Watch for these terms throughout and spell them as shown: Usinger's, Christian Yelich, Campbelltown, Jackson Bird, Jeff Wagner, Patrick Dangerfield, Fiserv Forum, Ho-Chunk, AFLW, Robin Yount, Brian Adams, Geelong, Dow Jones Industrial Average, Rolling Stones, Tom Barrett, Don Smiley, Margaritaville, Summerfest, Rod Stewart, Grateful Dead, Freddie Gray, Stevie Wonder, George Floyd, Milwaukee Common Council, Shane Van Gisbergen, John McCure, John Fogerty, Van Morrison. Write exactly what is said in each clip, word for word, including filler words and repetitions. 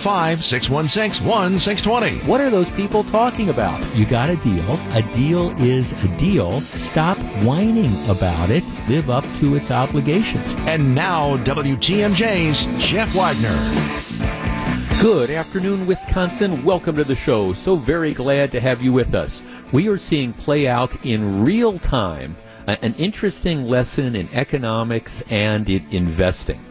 five, six one six, one six two zero. What are those people talking about? You got a deal. A deal is a deal. Stop whining about it. Live up to its obligations. And now, W T M J's Jeff Wagner. Good afternoon, Wisconsin. Welcome to the show. So very glad to have you with us. We are seeing play out in real time uh, an interesting lesson in economics and in investing.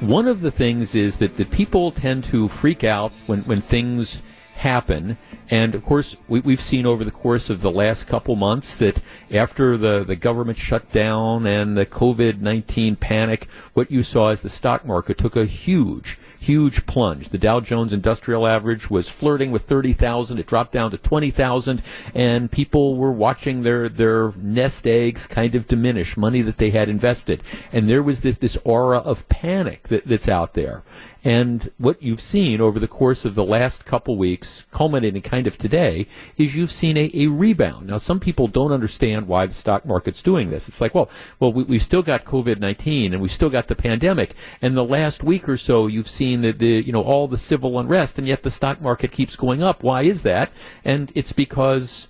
One of the things is that the people tend to freak out when, when things happen. And, of course, we, we've seen over the course of the last couple months that after the, the government shutdown and the COVID nineteen panic, what you saw is the stock market took a huge, huge plunge. The Dow Jones Industrial Average was flirting with thirty thousand. It dropped down to twenty thousand, and people were watching their, their nest eggs kind of diminish, money that they had invested. And there was this, this aura of panic that, that's out there. And what you've seen over the course of the last couple weeks, culminating kind of today, is you've seen a, a rebound. Now, some people don't understand why the stock market's doing this. It's like, well, well, we, we've still got COVID nineteen, and we've still got the pandemic. And the last week or so, you've seen the, the you know all the civil unrest, and yet the stock market keeps going up. Why is that? And it's because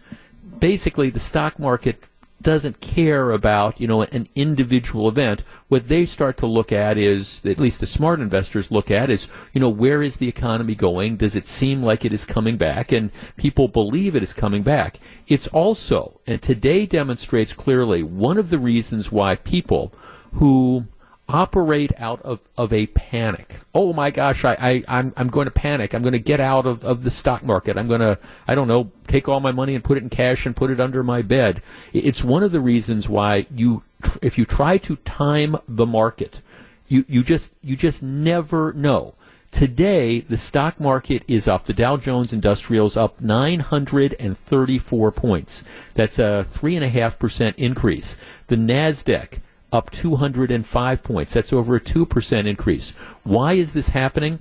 basically the stock market doesn't care about, you know, an individual event. What they start to look at is, at least the smart investors look at, is, you know, where is the economy going? Does it seem like it is coming back? And people believe it is coming back. It's also, and today demonstrates clearly, one of the reasons why people who operate out of, of a panic. Oh my gosh, I, I, I'm, I'm going to panic. I'm going to get out of, of the stock market. I'm going to, I don't know, take all my money and put it in cash and put it under my bed. It's one of the reasons why you, if you try to time the market, you, you just, you just never know. Today, the stock market is up. The Dow Jones Industrial is up nine hundred thirty-four points. That's a three and a half percent increase. The NASDAQ up two hundred five points. That's over a two percent increase. Why is this happening?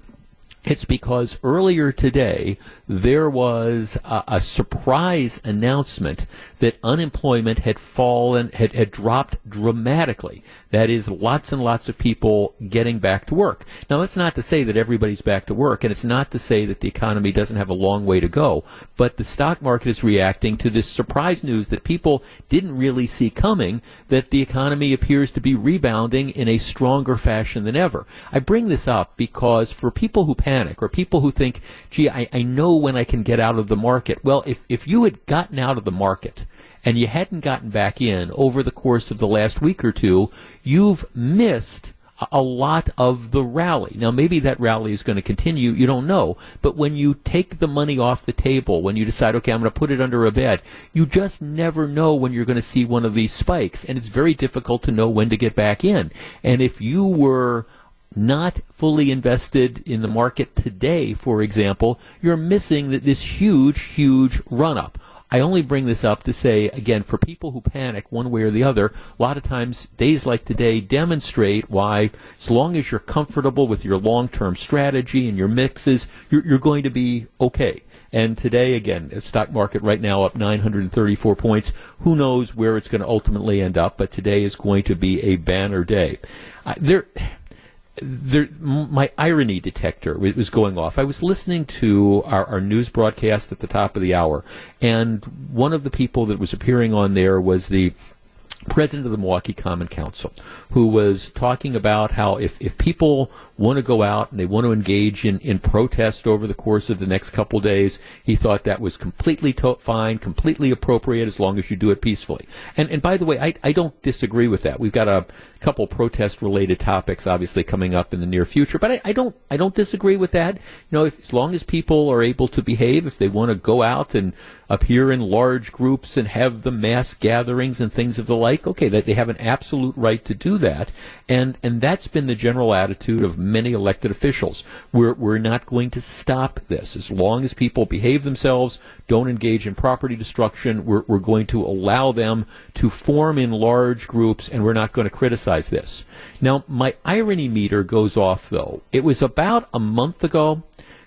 It's because earlier today there was a, a surprise announcement that unemployment had fallen, had, had dropped dramatically. That is, lots and lots of people getting back to work. Now, that's not to say that everybody's back to work, and it's not to say that the economy doesn't have a long way to go, but the stock market is reacting to this surprise news that people didn't really see coming, that the economy appears to be rebounding in a stronger fashion than ever. I bring this up because for people who panic, or people who think, gee, I, I know when I can get out of the market. Well, if, if you had gotten out of the market and you hadn't gotten back in over the course of the last week or two, you've missed a lot of the rally. Now, maybe that rally is going to continue. You don't know. But when you take the money off the table, when you decide, okay, I'm going to put it under a bed, you just never know when you're going to see one of these spikes. And it's very difficult to know when to get back in. And if you were not fully invested in the market today, for example, you're missing this huge, huge run-up. I only bring this up to say, again, for people who panic one way or the other, a lot of times days like today demonstrate why, as long as you're comfortable with your long-term strategy and your mixes, you're, you're going to be okay. And today, again, the stock market right now up nine hundred thirty-four points. Who knows where it's going to ultimately end up, but today is going to be a banner day. Uh, there... There, my irony detector was going off. I was listening to our, our news broadcast at the top of the hour, and one of the people that was appearing on there was the president of the Milwaukee Common Council, who was talking about how if, if people want to go out and they want to engage in, in protest over the course of the next couple days, he thought that was completely to- fine, completely appropriate, as long as you do it peacefully. And and by the way, I, I don't disagree with that. We've got a couple protest-related topics, obviously, coming up in the near future, but I, I don't I don't disagree with that. You know, if, as long as people are able to behave, if they want to go out and appear in large groups and have the mass gatherings and things of the like, like, okay, that they have an absolute right to do that. And and that's been the general attitude of many elected officials. We're, we're not going to stop this. As long as people behave themselves, don't engage in property destruction, we're, we're going to allow them to form in large groups, and we're not going to criticize this. Now, my irony meter goes off, though. It was about a month ago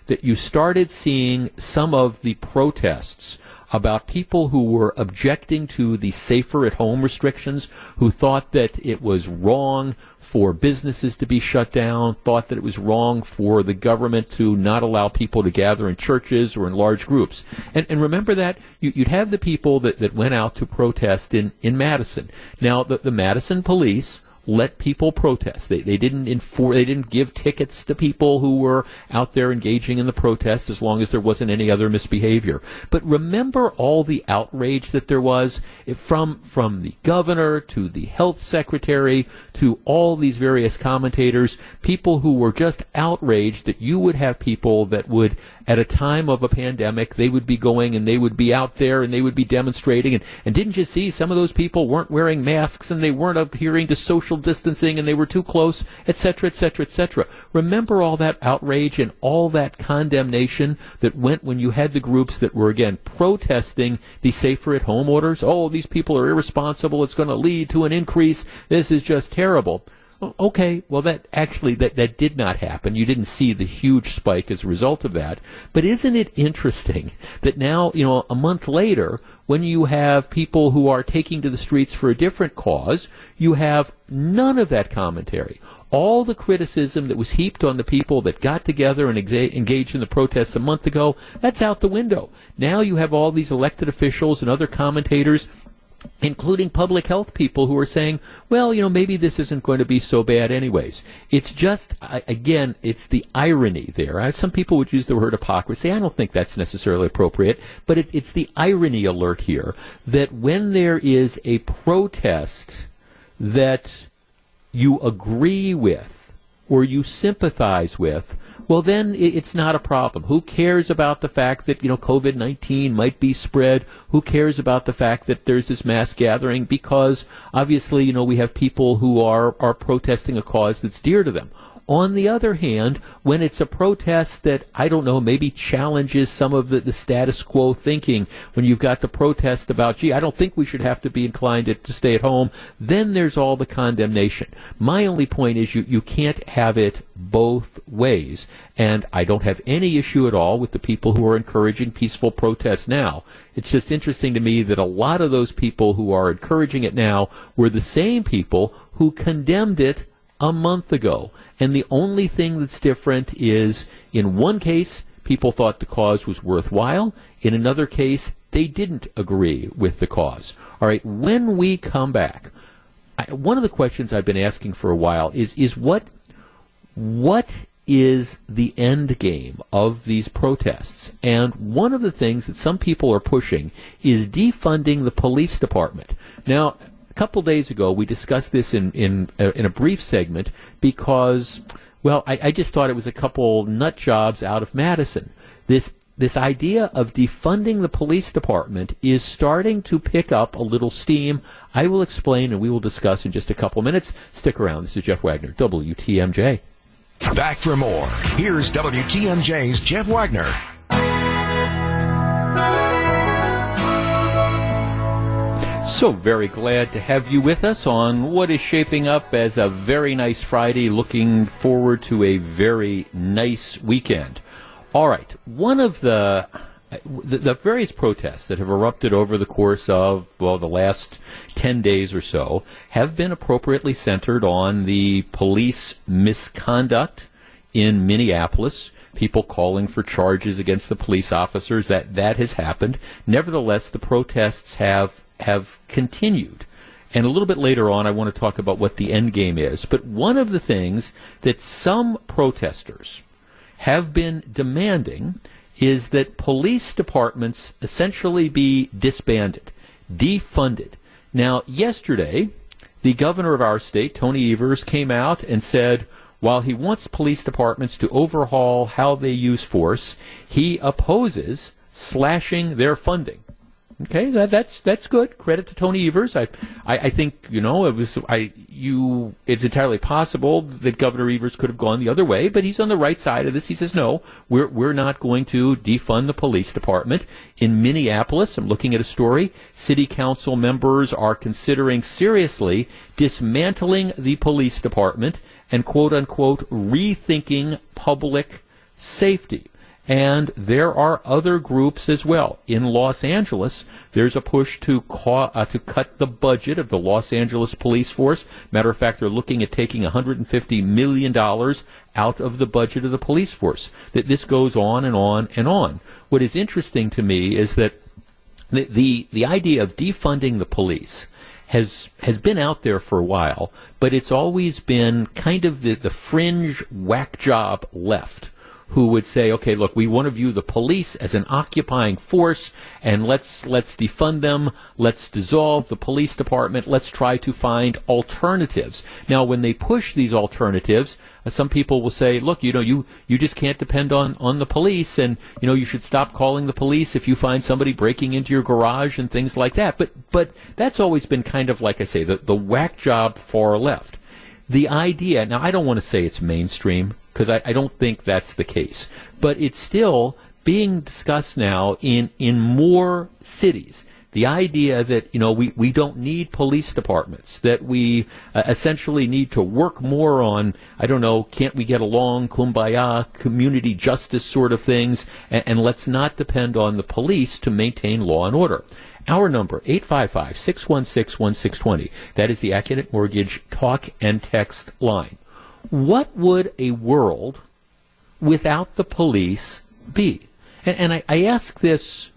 that you started seeing some of the protests about people who were objecting to the safer-at-home restrictions, who thought that it was wrong for businesses to be shut down, thought that it was wrong for the government to not allow people to gather in churches or in large groups. And, and remember that, you, you'd have the people that, that went out to protest in, in Madison. Now, the, the Madison police let people protest. They they didn't enforce, they didn't give tickets to people who were out there engaging in the protests as long as there wasn't any other misbehavior. But remember all the outrage that there was from from the governor to the health secretary to all these various commentators, people who were just outraged that you would have people that would, at a time of a pandemic, they would be going and they would be out there and they would be demonstrating. And, and didn't you see some of those people weren't wearing masks and they weren't adhering to social distancing and they were too close, et cetera, et cetera, et cetera. Remember all that outrage and all that condemnation that went when you had the groups that were, again, protesting the safer-at-home orders? Oh, these people are irresponsible. It's going to lead to an increase. This is just terrible. Okay, well, that actually, that, that did not happen. You didn't see the huge spike as a result of that. But isn't it interesting that now, you know, a month later, when you have people who are taking to the streets for a different cause, you have none of that commentary. All the criticism that was heaped on the people that got together and exa- engaged in the protests a month ago, that's out the window. Now you have all these elected officials and other commentators, including public health people, who are saying, well, you know, maybe this isn't going to be so bad anyways. It's just, again, it's the irony there. Some people would use the word hypocrisy. I don't think that's necessarily appropriate, but it, it's the irony alert here that when there is a protest that you agree with or you sympathize with, well, then it's not a problem. Who cares about the fact that, you know, COVID nineteen might be spread? Who cares about the fact that there's this mass gathering? Because obviously, you know, we have people who are, are protesting a cause that's dear to them. On the other hand, when it's a protest that, I don't know, maybe challenges some of the, the status quo thinking, when you've got the protest about, gee, I don't think we should have to be inclined to, to stay at home, then there's all the condemnation. My only point is you, you can't have it both ways. And I don't have any issue at all with the people who are encouraging peaceful protests now. It's just interesting to me that a lot of those people who are encouraging it now were the same people who condemned it a month ago. And the only thing that's different is, in one case, people thought the cause was worthwhile. In another case, they didn't agree with the cause. All right, when we come back, I, one of the questions I've been asking for a while is, is what, what is the end game of these protests? And one of the things that some people are pushing is defunding the police department. Now, a couple days ago, we discussed this in in, uh, in a brief segment because, well, I, I just thought it was a couple nut jobs out of Madison. This this idea of defunding the police department is starting to pick up a little steam. I will explain, and we will discuss in just a couple minutes. Stick around. This is Jeff Wagner, W T M J. Back for more. Here's W T M J's Jeff Wagner. So very glad to have you with us on what is shaping up as a very nice Friday. Looking forward to a very nice weekend. All right, one of the the, the various protests that have erupted over the course of, well, the last ten days or so have been appropriately centered on the police misconduct in Minneapolis. People calling for charges against the police officers. That, that has happened. Nevertheless, the protests have have continued. And a little bit later on, I want to talk about what the end game is. But one of the things that some protesters have been demanding is that police departments essentially be disbanded, defunded. Now, yesterday, the governor of our state, Tony Evers, came out and said, while he wants police departments to overhaul how they use force, he opposes slashing their funding. Okay, that, that's that's good. Credit to Tony Evers. I, I, I think you know it was I you. It's entirely possible that Governor Evers could have gone the other way, but he's on the right side of this. He says no, we're we're not going to defund the police department in Minneapolis. I'm looking at a story. City council members are considering seriously dismantling the police department and quote unquote rethinking public safety. And there are other groups as well. In Los Angeles, there's a push to ca- uh, to cut the budget of the Los Angeles police force. Matter of fact, they're looking at taking one hundred fifty million dollars out of the budget of the police force. That this goes on and on and on. What is interesting to me is that the the, the idea of defunding the police has has been out there for a while, but it's always been kind of the, the fringe whack job left, who would say, okay, look, we want to view the police as an occupying force, and let's let's defund them, let's dissolve the police department, let's try to find alternatives. Now, when they push these alternatives, uh, some people will say, look, you know, you, you just can't depend on, on the police, and, you know, you should stop calling the police if you find somebody breaking into your garage and things like that. But but that's always been kind of, like I say, the, the whack job far left. The idea, now I don't want to say it's mainstream, because I, I don't think that's the case. But it's still being discussed now in, in more cities. The idea that, you know, we, we don't need police departments, that we uh, essentially need to work more on, I don't know, can't we get along, kumbaya, community justice sort of things, and, and let's not depend on the police to maintain law and order. Our number, eight five five, six one six, one six two zero. That is the AccuNet Mortgage talk and text line. What would a world without the police be? And, and I, I ask this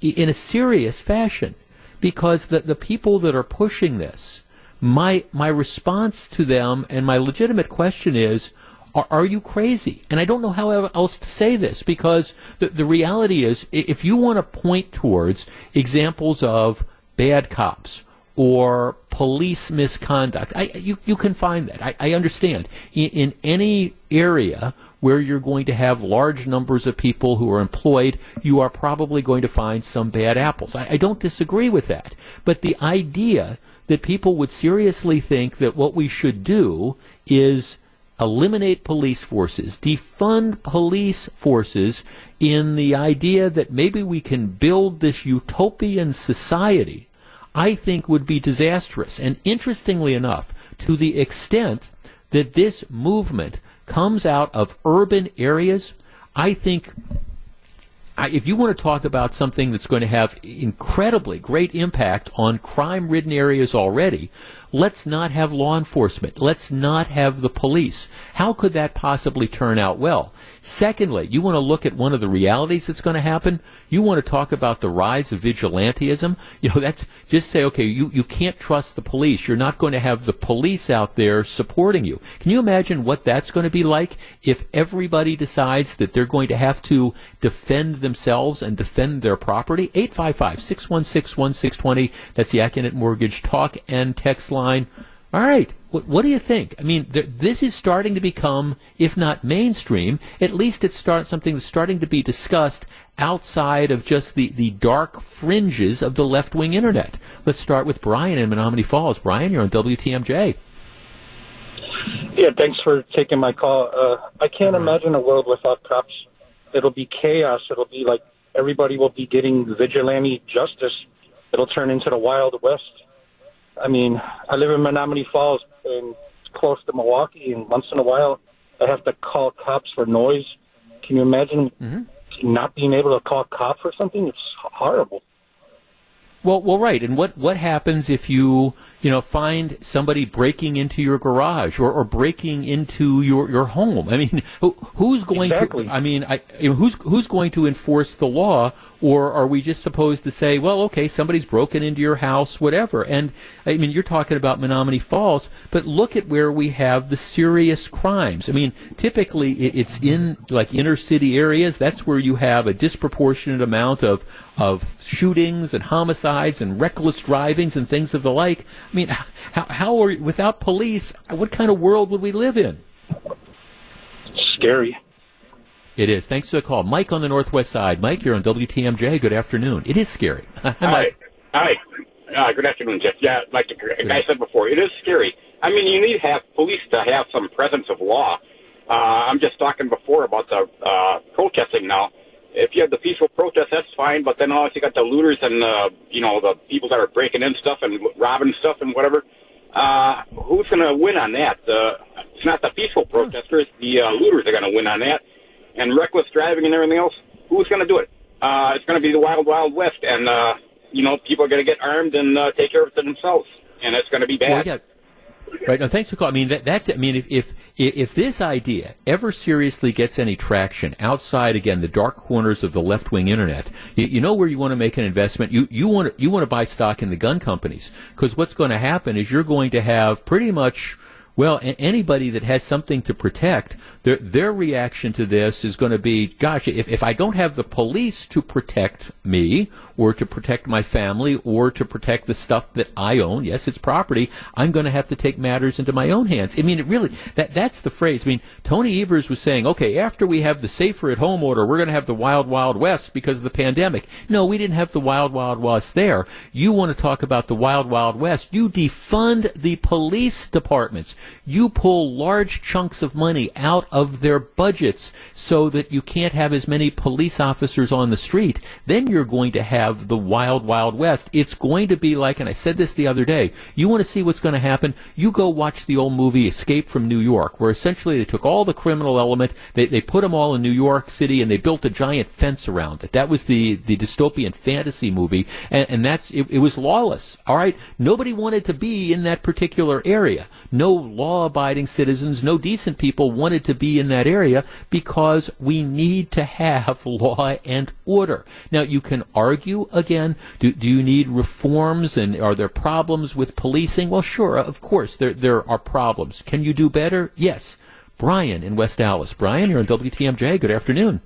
in a serious fashion, because the, the people that are pushing this, my my response to them and my legitimate question is, are, are you crazy? And I don't know how else to say this, because the, the reality is, if you want to point towards examples of bad cops or police misconduct, I, you, you can find that. I, I understand. In, in any area where you're going to have large numbers of people who are employed, you are probably going to find some bad apples. I, I don't disagree with that. But the idea that people would seriously think that what we should do is eliminate police forces, defund police forces, in the idea that maybe we can build this utopian society, I think would be disastrous. And interestingly enough, to the extent that this movement comes out of urban areas, I think I, if you want to talk about something that's going to have incredibly great impact on crime-ridden areas already, let's not have law enforcement. Let's not have the police. How could that possibly turn out well? Secondly, you want to look at one of the realities that's going to happen. You want to talk about the rise of vigilantism. You know, that's just say, okay, you, you can't trust the police. You're not going to have the police out there supporting you. Can you imagine what that's going to be like if everybody decides that they're going to have to defend themselves and defend their property? eight five five, six one six, one six two zero. That's the AccuNet Mortgage talk and text line. All right. What, what do you think? I mean, th- this is starting to become, if not mainstream, at least it's start- something that's starting to be discussed outside of just the, the dark fringes of the left-wing Internet. Let's start with Brian in Menominee Falls. Brian, you're on W T M J. Yeah, thanks for taking my call. Uh, I can't right. imagine a world without cops. It'll be chaos. It'll be like everybody will be getting vigilante justice. It'll turn into the Wild West. I mean, I live in Menominee Falls, and it's close to Milwaukee, and once in a while I have to call cops for noise. Can you imagine mm-hmm. not being able to call cops for something? It's horrible. Well, well, right. And what, what happens if you, you know, find somebody breaking into your garage or, or breaking into your, your home? I mean, who, who's going exactly. to? I mean, I, you know, who's who's going to enforce the law? Or are we just supposed to say, well, okay, somebody's broken into your house, whatever? And I mean, you're talking about Menominee Falls, but look at where we have the serious crimes. I mean, typically it's in like inner city areas. That's where you have a disproportionate amount of of shootings and homicides and reckless drivings and things of the like. I mean, how, how are without police, what kind of world would we live in? It's scary. It is. Thanks for the call. Mike on the Northwest Side. Mike, you're on W T M J. Good afternoon. It is scary. Hi, Mike. Hi. Uh, good afternoon, Jeff. Yeah, like the guy said before, it is scary. I mean, you need to have police to have some presence of law. Uh, I'm just talking before about the uh, protesting now. If you have the peaceful protest, that's fine, but then also you got the looters and, uh, you know, the people that are breaking in stuff and robbing stuff and whatever. Uh, who's going to win on that? Uh, it's not the peaceful protesters. The uh, looters are going to win on that. And reckless driving and everything else, who's going to do it? Uh, it's going to be the wild, wild west, and, uh, you know, people are going to get armed and uh, take care of it to themselves, and it's going to be bad. Well, yeah. Right. No, thanks for calling. I mean, that, that's it. I mean, if, if if this idea ever seriously gets any traction outside, again, the dark corners of the left-wing internet, you, you know where you want to make an investment. You you want you want to buy stock in the gun companies, because what's going to happen is you're going to have pretty much. Well, anybody that has something to protect, their their reaction to this is going to be, gosh, if, if I don't have the police to protect me or to protect my family or to protect the stuff that I own, yes, it's property, I'm going to have to take matters into my own hands. I mean, it really, that that's the phrase. I mean, Tony Evers was saying, okay, after we have the safer at home order, we're going to have the wild, wild west because of the pandemic. No, we didn't have the wild, wild west there. You want to talk about the wild, wild west. You defund the police departments. You pull large chunks of money out of their budgets so that you can't have as many police officers on the street. Then you're going to have the wild, wild west. It's going to be like, and I said this the other day, you want to see what's going to happen? You go watch the old movie Escape from New York, where essentially they took all the criminal element, they, they put them all in New York City, and they built a giant fence around it. That was the, the dystopian fantasy movie, and, and that's it, it was lawless. All right? Nobody wanted to be in that particular area. No law-abiding citizens, no decent people wanted to be in that area because we need to have law and order. Now, you can argue, again, do, do you need reforms and are there problems with policing? Well, sure, of course, there, there are problems. Can you do better? Yes. Brian in West Allis. Brian, you're on W T M J. Good afternoon.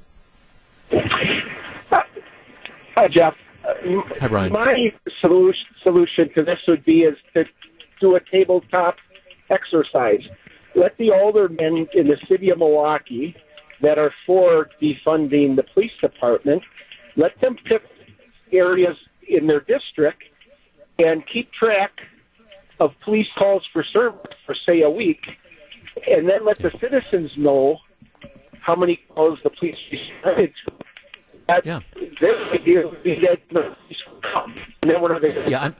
Hi, Jeff. Hi, Brian. My solution, solution to this would be is to do a tabletop exercise. Let the aldermen in the city of Milwaukee that are for defunding the police department, let them pick areas in their district and keep track of police calls for service for, say, a week, and then let the citizens know how many calls the police responded to. That's yeah. their idea would be that the police will come. And then what are they going to do? Yeah, I'm-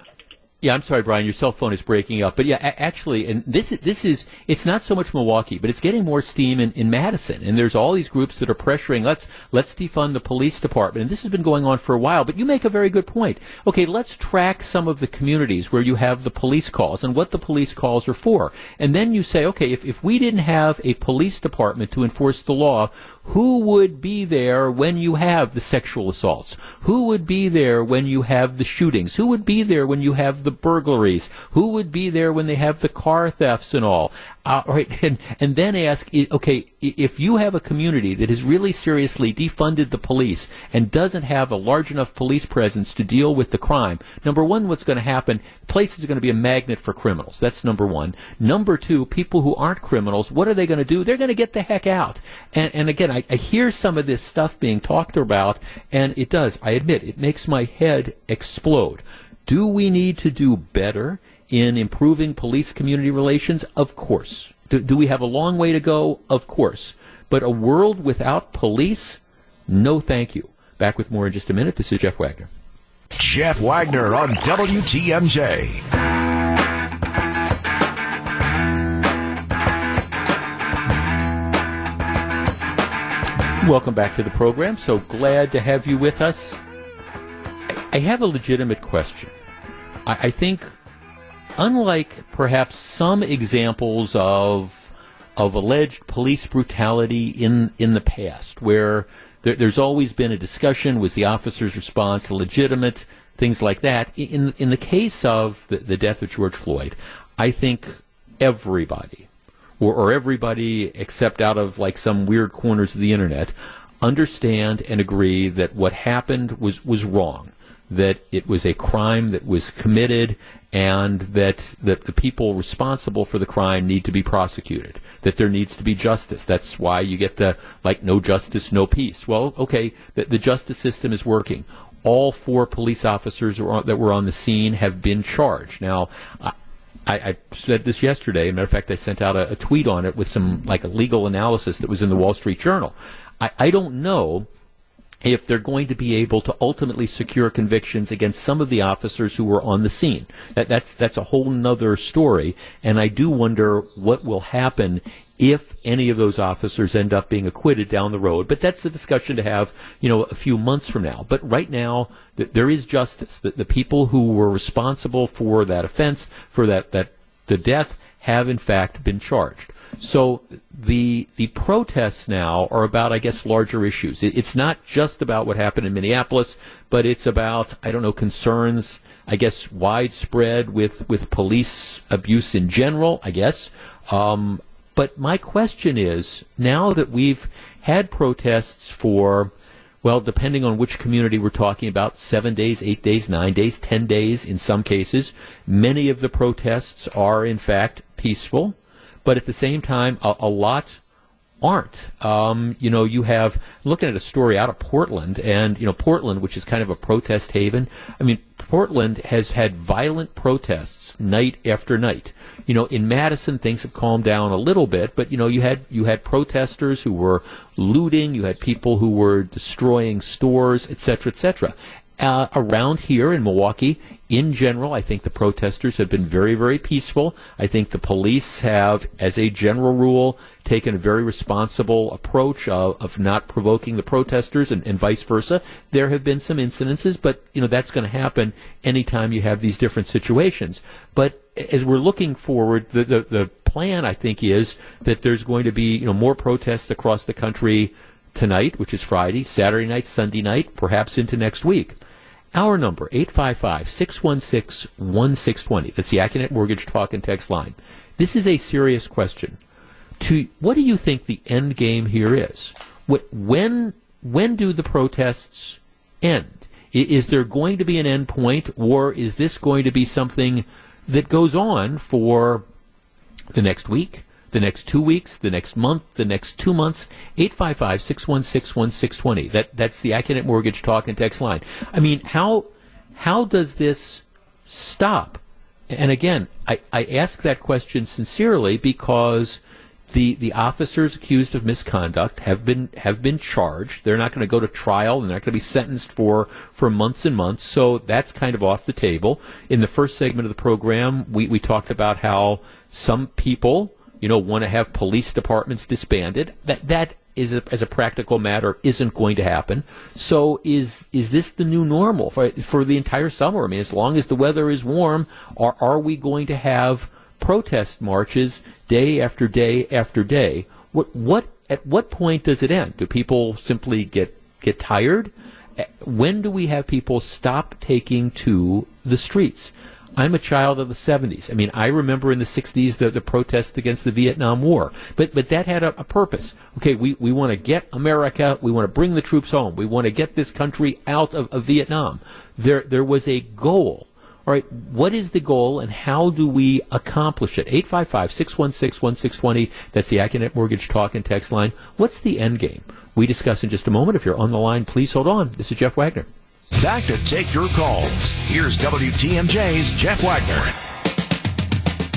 Yeah, I'm sorry, Brian, your cell phone is breaking up. But, yeah, a- actually, and this is, this is it's not so much Milwaukee, but it's getting more steam in, in Madison. And there's all these groups that are pressuring, let's let's defund the police department. And this has been going on for a while. But you make a very good point. Okay, let's track some of the communities where you have the police calls and what the police calls are for. And then you say, okay, if, if we didn't have a police department to enforce the law, who would be there when you have the sexual assaults? Who would be there when you have the shootings? Who would be there when you have the burglaries? Who would be there when they have the car thefts and all? Uh, right, and, and then ask, okay, if you have a community that has really seriously defunded the police and doesn't have a large enough police presence to deal with the crime, number one, what's going to happen, places are going to be a magnet for criminals. That's number one. Number two, people who aren't criminals, what are they going to do? They're going to get the heck out. And, and again, I, I hear some of this stuff being talked about, and it does, I admit, it makes my head explode. Do we need to do better in improving police-community relations? Of course. Do, do we have a long way to go? Of course. But a world without police? No, thank you. Back with more in just a minute. This is Jeff Wagner. Jeff Wagner on W T M J. Welcome back to the program. So glad to have you with us. I have a legitimate question. I, I think, unlike perhaps some examples of of alleged police brutality in, in the past, where there, there's always been a discussion, was the officer's response legitimate, things like that. In, in the case of the, the death of George Floyd, I think everybody, or, or everybody except out of like some weird corners of the internet, understand and agree that what happened was, was wrong. that it was a crime that was committed and that, that the people responsible for the crime need to be prosecuted, that there needs to be justice. That's why you get the, like, no justice, no peace. Well, okay, the, the justice system is working. All four police officers were on, that were on the scene have been charged. Now, I, I said this yesterday. As a matter of fact, I sent out a, a tweet on it with some, like, a legal analysis that was in the Wall Street Journal. I, I don't know if they're going to be able to ultimately secure convictions against some of the officers who were on the scene. That, that's, that's a whole nother story, and I do wonder what will happen if any of those officers end up being acquitted down the road. But that's a discussion to have, you know, a few months from now. But right now, th- there is justice. The, the people who were responsible for that offense, for that, that the death, have in fact been charged. So the the protests now are about, I guess, larger issues. It, it's not just about what happened in Minneapolis, but it's about, I don't know, concerns, I guess, widespread with, with police abuse in general, I guess. Um, but my question is, now that we've had protests for, well, depending on which community we're talking about, seven days, eight days, nine days, ten days in some cases, many of the protests are, in fact, peaceful. But at the same time, a, a lot aren't. Um, you know, you have, I'm looking at a story out of Portland, and, you know, Portland, which is kind of a protest haven. I mean, Portland has had violent protests night after night. You know, in Madison, things have calmed down a little bit, but, you know, you had, you had protesters who were looting, you had people who were destroying stores, et cetera, et cetera. Uh, around here in Milwaukee, in general, I think the protesters have been very, very peaceful. I think the police have, as a general rule, taken a very responsible approach of, of not provoking the protesters and, and vice versa. There have been some incidences, but, you know, that's going to happen anytime you have these different situations. But as we're looking forward, the, the, the plan, I think, is that there's going to be, you know, more protests across the country tonight, which is Friday, Saturday night, Sunday night, perhaps into next week. Our number, eight five five, six one six, one six two zero. That's the AccuNet Mortgage Talk and Text line. This is a serious question. To what do you think the end game here is? What, when when do the protests end? Is there going to be an end point, or is this going to be something that goes on for the next week, the next two weeks, the next month, the next two months? Eight five five, six one six, one six two zero. That, that's the AccuNet Mortgage Talk and Text line. I mean, how how does this stop? And again, I, I ask that question sincerely because the the officers accused of misconduct have been have been charged. They're not going to go to trial. They're not going to be sentenced for, for months and months. So that's kind of off the table. In the first segment of the program, we, we talked about how some people, you know, want to have police departments disbanded. That that is, a, as a practical matter, isn't going to happen. So is is this the new normal for for the entire summer? I mean, as long as the weather is warm, are are we going to have protest marches day after day after day? What what at what point does it end? Do people simply get get tired? When do we have people stop taking to the streets? I'm a child of the seventies. I mean, I remember in the sixties the, the protests against the Vietnam War. But but that had a, a purpose. Okay, we, we want to get America. We want to bring the troops home. We want to get this country out of, of Vietnam. There there was a goal. All right, what is the goal and how do we accomplish it? eight five five, six one six, one six two zero. That's the AccuNet Mortgage Talk and Text line. What's the end game? We discuss in just a moment. If you're on the line, please hold on. This is Jeff Wagner. Back to take your calls. Here's W T M J's Jeff Wagner.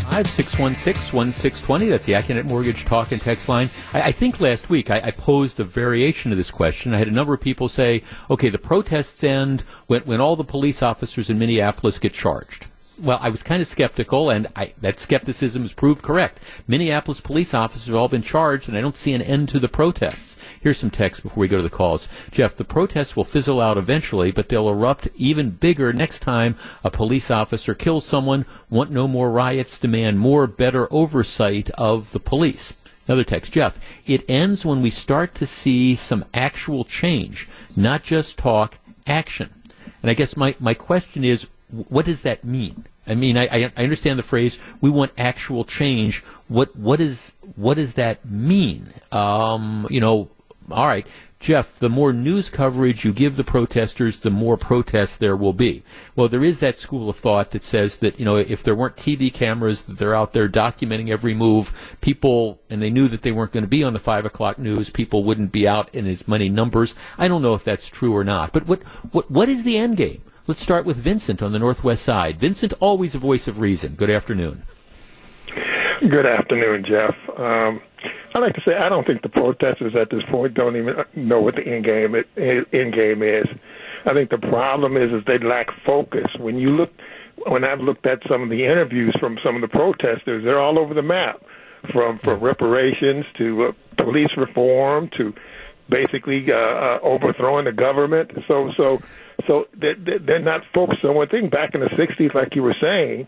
five six one six, one six two zero. That's the AccuNet Mortgage Talk and Text line. I, I think last week I, I posed a variation of this question. I had a number of people say, okay, the protests end when, when all the police officers in Minneapolis get charged. Well, I was kind of skeptical, and I, that skepticism is proved correct. Minneapolis police officers have all been charged, and I don't see an end to the protests. Here's some text before we go to the calls. Jeff, the protests will fizzle out eventually, but they'll erupt even bigger next time a police officer kills someone. Want no more riots, demand more, better oversight of the police. Another text, Jeff, it ends when we start to see some actual change, not just talk, action. And I guess my, my question is, what does that mean? I mean, I, I understand the phrase, we want actual change. What, what is, what does that mean? Um, you know, all right, Jeff, the more news coverage you give the protesters, the more protests there will be. Well, there is that school of thought that says that, you know, if there weren't T V cameras, that they're out there documenting every move, people, and they knew that they weren't going to be on the five o'clock news, people wouldn't be out in as many numbers. I don't know if that's true or not. But what what what is the end game? Let's start with Vincent on the Northwest side. Vincent, always a voice of reason. Good afternoon. Good afternoon, Jeff. Um, I like to say I don't think the protesters at this point don't even know what the end game end game is. I think the problem is is they lack focus. When you look, when I've looked at some of the interviews from some of the protesters, they're all over the map, from from reparations to uh, police reform to basically uh, uh, overthrowing the government. So so so they're, they're not focused on one thing. Back in the sixties, like you were saying,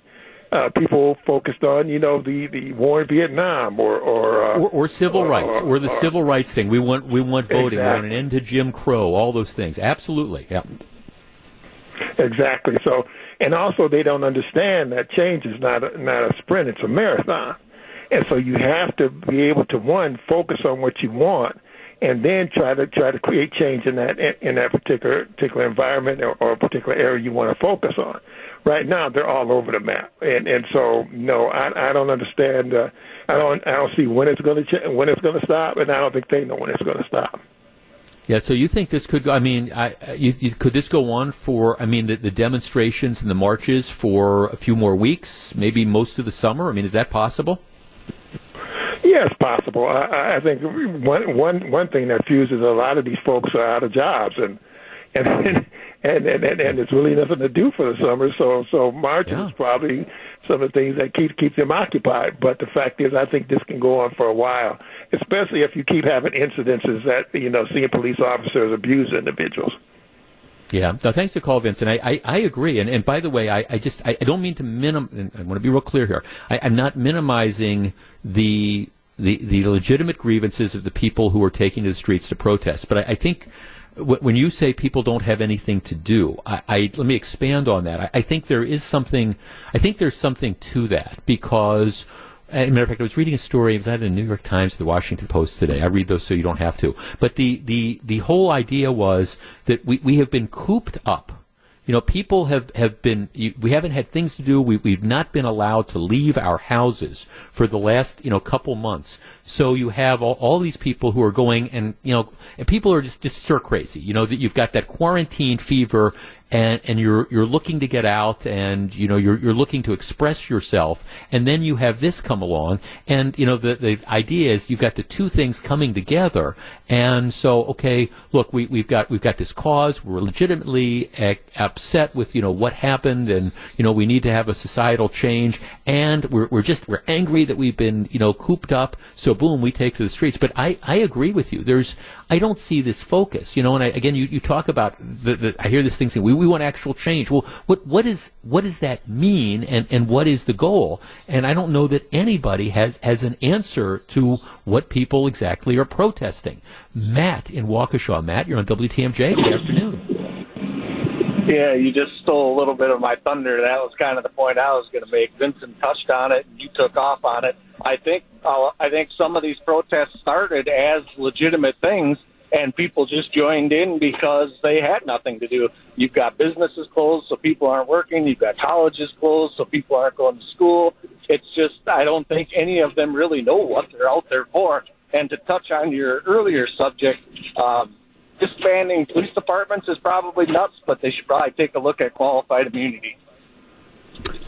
Uh, people focused on, you know, the, the war in Vietnam or or, uh, or, or civil or, rights or, or, or the or, civil rights thing. We want we want voting. Exactly. We want an end to Jim Crow. All those things. Absolutely. Yeah. Exactly. So, and also they don't understand that change is not a, not a sprint. It's a marathon, and so you have to be able to, one, focus on what you want, and then try to try to create change in that in that particular particular environment or, or particular area you want to focus on. Right now, they're all over the map, and and so no, I I don't understand. Uh, I don't I don't see when it's going to ch- when it's going to stop, and I don't think they know when it's going to stop. Yeah, so you think this could go? I mean, I, you, you, could this go on for? I mean, the, the demonstrations and the marches for a few more weeks, maybe most of the summer. I mean, is that possible? Yeah, it's possible. I, I think one one one thing that fuses a lot of these folks are out of jobs, and and. And and, and and it's really nothing to do for the summer, so so March yeah. is probably some of the things that keep keep them occupied. But the fact is, I think this can go on for a while, especially if you keep having incidences that, you know, seeing police officers abuse individuals. Yeah. No, thanks for the call, Vincent. I, I, I agree. And and by the way, I, I just I, I don't mean to minim. I want to be real clear here. I, I'm not minimizing the the the legitimate grievances of the people who are taking to the streets to protest, but I, I think. When you say people don't have anything to do, I, I let me expand on that. I, I think there is something. I think there's something to that because, as a matter of fact, I was reading a story. It was either the New York Times or the Washington Post today. I read those so you don't have to. But the the, the whole idea was that we, we have been cooped up. You know, people have, have been, you, we haven't had things to do. We, we've not been allowed to leave our houses for the last, you know, couple months. So you have all, all these people who are going and, you know, and people are just, just stir crazy. You know, that you've got that quarantine fever and, and you're, you're looking to get out and, you know, you're, you're looking to express yourself. And then you have this come along. And, you know, the, the idea is you've got the two things coming together. And so, okay, look, we, we've got, we've got this cause. We're legitimately ac- upset with, you know, what happened, and, you know, we need to have a societal change, and we're, we're just, we're angry that we've been, you know, cooped up, so boom, we take to the streets. But I, I agree with you. There's, I don't see this focus, you know, and I, again, you, you talk about, the, the, I hear this thing saying, we, we want actual change. Well, what, what is, what does that mean, and, and what is the goal? And I don't know that anybody has, has an answer to what people exactly are protesting. Matt in Waukesha. Matt, you're on W T M J. Good afternoon. Yeah, you just stole a little bit of my thunder. That was kind of the point I was going to make. Vincent touched on it, and you took off on it. I think uh, I think some of these protests started as legitimate things, and people just joined in because they had nothing to do. You've got businesses closed, so people aren't working. You've got colleges closed, so people aren't going to school. It's just, I don't think any of them really know what they're out there for. And to touch on your earlier subject, um, disbanding police departments is probably nuts, but they should probably take a look at qualified immunity.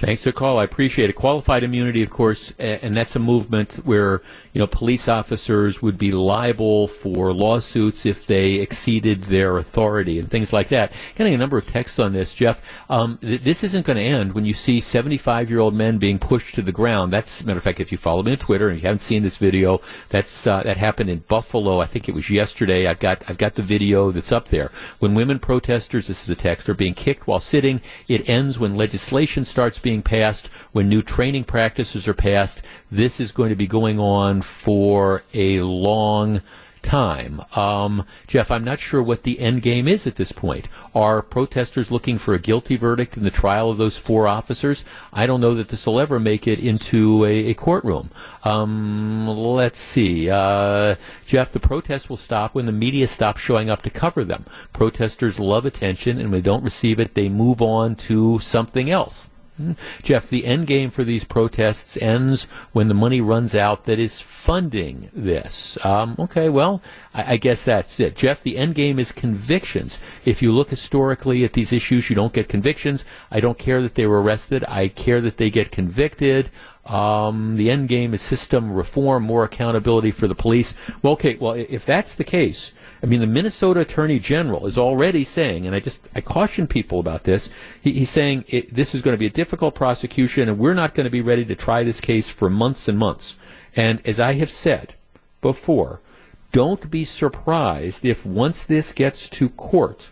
Thanks for the call. I appreciate it. Qualified immunity, of course, and that's a movement where, you know, police officers would be liable for lawsuits if they exceeded their authority and things like that. Getting a number of texts on this, Jeff. Um, th- this isn't going to end when you see seventy-five-year-old men being pushed to the ground. That's, as a matter of fact, if you follow me on Twitter and you haven't seen this video, that's uh, that happened in Buffalo. I think it was yesterday. I've got I've got the video that's up there. When women protesters, this is the text, are being kicked while sitting, it ends when legislation starts. starts being passed, when new training practices are passed. This is going to be going on for a long time. Um, Jeff, I'm not sure what the end game is at this point. Are protesters looking for a guilty verdict in the trial of those four officers? I don't know that this will ever make it into a, a courtroom. Um, let's see. Uh, Jeff, the protests will stop when the media stops showing up to cover them. Protesters love attention, and when they don't receive it, they move on to something else. Jeff, the end game for these protests ends when the money runs out that is funding this. Um, okay, well, I, I guess that's it. Jeff, the end game is convictions. If you look historically at these issues, you don't get convictions. I don't care that they were arrested. I care that they get convicted. Um, the end game is system reform, more accountability for the police. Well, okay, well, if that's the case, I mean, the Minnesota Attorney General is already saying, and I just I caution people about this, he, he's saying it, this is going to be a difficult prosecution, and we're not going to be ready to try this case for months and months. And as I have said before, don't be surprised if once this gets to court,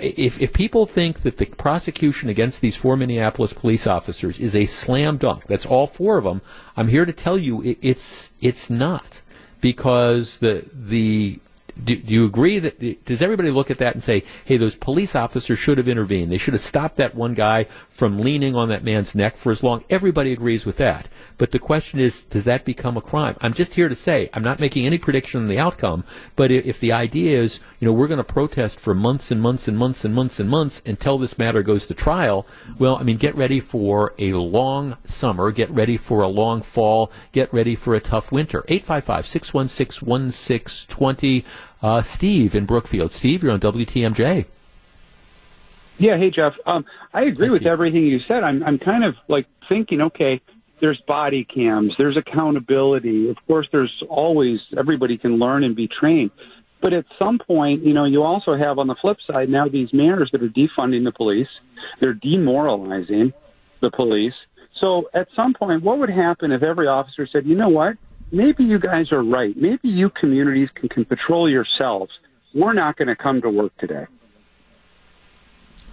if, if people think that the prosecution against these four Minneapolis police officers is a slam dunk, that's all four of them, I'm here to tell you it, it's it's not. Because the the... Do, do you agree that, does everybody look at that and say, hey, those police officers should have intervened. They should have stopped that one guy from leaning on that man's neck for as long. Everybody agrees with that. But the question is, does that become a crime? I'm just here to say, I'm not making any prediction on the outcome, but if, if the idea is, you know, we're going to protest for months and months and months and months and months until this matter goes to trial, well, I mean, get ready for a long summer, get ready for a long fall, get ready for a tough winter. eight five five, six one six, one six two zero. Uh, Steve in Brookfield. Steve, you're on W T M J. Yeah, hey, Jeff. Um, I agree Hi, with Steve. Everything you said. I'm, I'm kind of like thinking, okay, there's body cams, there's accountability. Of course, there's always, everybody can learn and be trained. But at some point, you know, you also have on the flip side now these mayors that are defunding the police. They're demoralizing the police. So at some point, what would happen if every officer said, you know what? Maybe you guys are right. Maybe you communities can, can patrol yourselves. We're not going to come to work today.